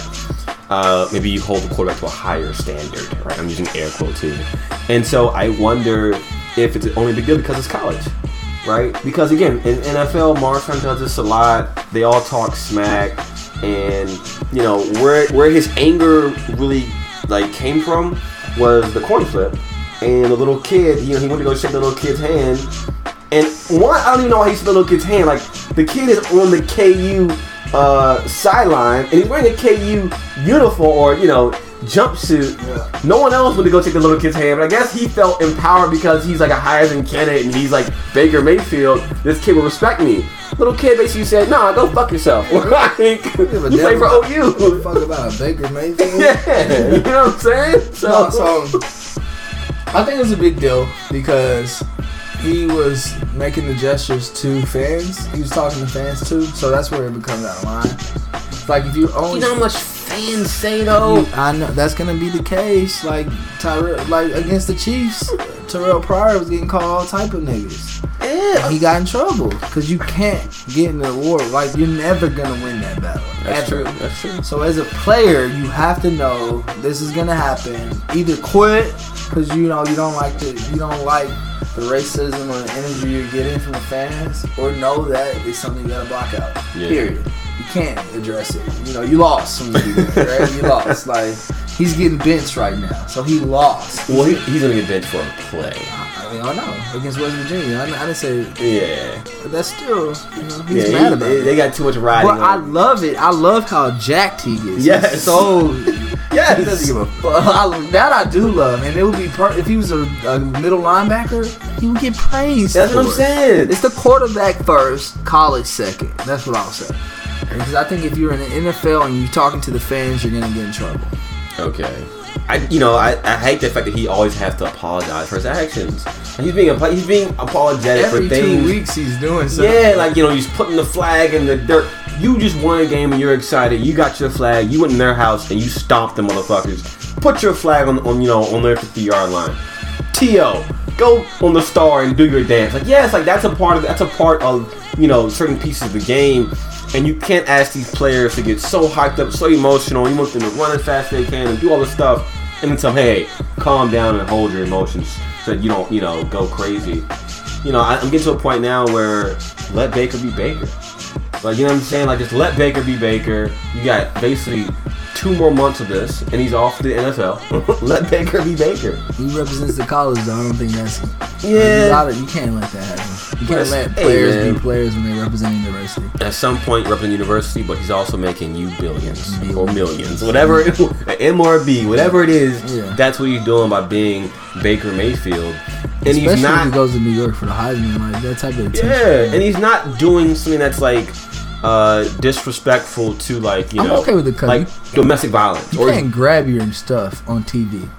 Uh, maybe you hold the quarterback to a higher standard, right? I'm using air quotes here. And so I wonder if it's only a big deal because it's college, right? Because, again, in N F L, Marshawn does this a lot. They all talk smack. And, you know, where where his anger really, like, came from was the coin flip. And the little kid, you know, he went to go shake the little kid's hand. And one, I don't even know why he shook the little kid's hand. Like, the kid is on the K U uh, sideline, and he's wearing a K U uniform or, you know, jumpsuit. Yeah. No one else went to go shake the little kid's hand, but I guess he felt empowered because he's like a higher than candidate and he's like Baker Mayfield. This kid will respect me. Little kid basically said, "Nah, go fuck yourself." Like, you play for O U. What the fuck about a Baker Mayfield? Yeah, you know what I'm saying? So. No, so I think it's a big deal because he was making the gestures to fans. He was talking to fans too, so that's where it becomes out of line. Like, if you only, you know how much fans say though. I know that's gonna be the case. Like Tyra, like against the Chiefs, Terrell Pryor was getting called all type of niggas. Yeah. And he got in trouble because you can't get an award. Like, you're never going to win that battle. That's ever. true. That's true. So as a player, you have to know this is going to happen. Either quit because, you know, you don't like the, you don't like the racism or the energy you're getting from the fans, or know that it's something you got to block out. Yeah. Period. You can't address it. You know, you lost from the beginning, right? You lost. Like, he's getting benched right now. So he lost. Well, he, he's going to get benched for a play. I mean, I know. Against West Virginia. I, I didn't say... Yeah. But that's still... You know, he's yeah, mad he, about they, it. They got too much riding on. But I love it. I love how jacked he is. Yes. He's so... Yes. He doesn't give a fuck. I, that I do love. And it would be... Per- if he was a, a middle linebacker, he would get praised. That's what I'm saying. It's the quarterback first, college second. That's what I'll say. Because I think if you're in the N F L and you're talking to the fans, you're going to get in trouble. Okay. I, you know, I, I hate the fact that he always has to apologize for his actions. He's being he's being apologetic Every for things. Every two weeks he's doing something. Yeah, like, you know, he's putting the flag in the dirt. You just won a game and you're excited. You got your flag. You went in their house and you stomped them motherfuckers. Put your flag on, on you know, on their fifty-yard line. T O Go on the star and do your dance. Like, yeah, it's like that's a part of that's a part of, you know, certain pieces of the game. And you can't ask these players to get so hyped up, so emotional. You want them to run as fast as they can and do all this stuff. And then tell them, hey, calm down and hold your emotions so that you don't, you know, go crazy. You know, I, I'm getting to a point now where let Baker be Baker. Like, you know what I'm saying? Like, just let Baker be Baker. You got basically two more months of this, and he's off to the N F L. Let Baker be Baker. He represents the college, though. I don't think that's... Yeah. Like, you can't let that happen. You can't let players hey, be players when they're representing university. At some point, representing university, but he's also making you billions, billions. or millions. Whatever, it, M R B, whatever it is, yeah. That's what you're doing by being Baker Mayfield. And Especially he's not, if he goes to New York for the Heisman, like that type of attention. Yeah, man. And he's not doing something that's like... Uh, disrespectful to like you I'm know, okay with the like domestic violence. You or can't grab your stuff on T V.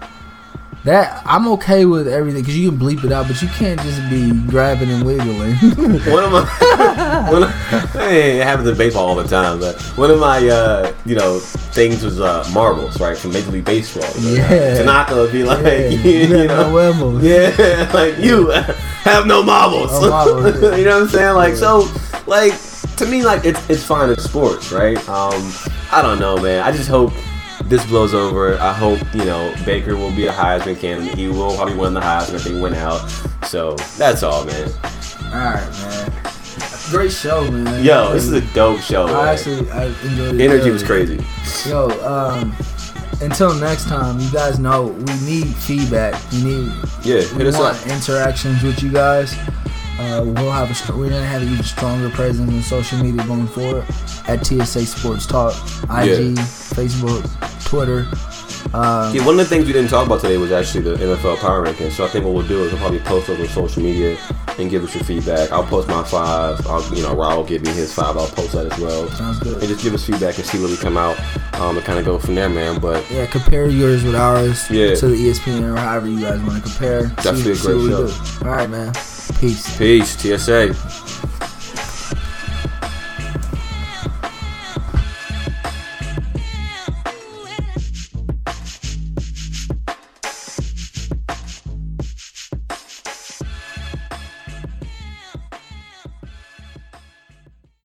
That I'm okay with everything because you can bleep it out, but you can't just be grabbing and wiggling. One of my, one of, it happens in baseball all the time. But one of my, uh, you know, things was uh, marbles, right, from Major League Baseball. But, yeah, uh, Tanaka would be like, yeah, you, you, you know, no yeah, like you have no marbles. No marbles yeah. You know what I'm saying? Like yeah. so, like. To me, like, it's it's fine in sports, right? Um, I don't know, man. I just hope this blows over. I hope, you know, Baker will be a Heisman candidate. He will probably win the Heisman if he went out. So, that's all, man. All right, man. Great show, man. Yo, this is a dope show, I man. actually, I enjoyed it. Energy was crazy. Yo, um... until next time, you guys know we need feedback. We need... Yeah, hit us up. We want interactions with you guys. Uh, we'll have a we're gonna have an even stronger presence on social media going forward at T S A Sports Talk, I G, yeah. Facebook, Twitter. Um, yeah, one of the things we didn't talk about today was actually the N F L Power Rankings. So I think what we'll do is we'll probably post over social media and give us your feedback. I'll post my five. I'll, you know, Rob will give me his five. I'll post that as well. Sounds good. And just give us feedback and see where we come out um, and kind of go from there, man. But yeah, compare yours with ours yeah. to the E S P N or however you guys want to compare. That's see, a great show. All right, man. Peace. Peace, T S A.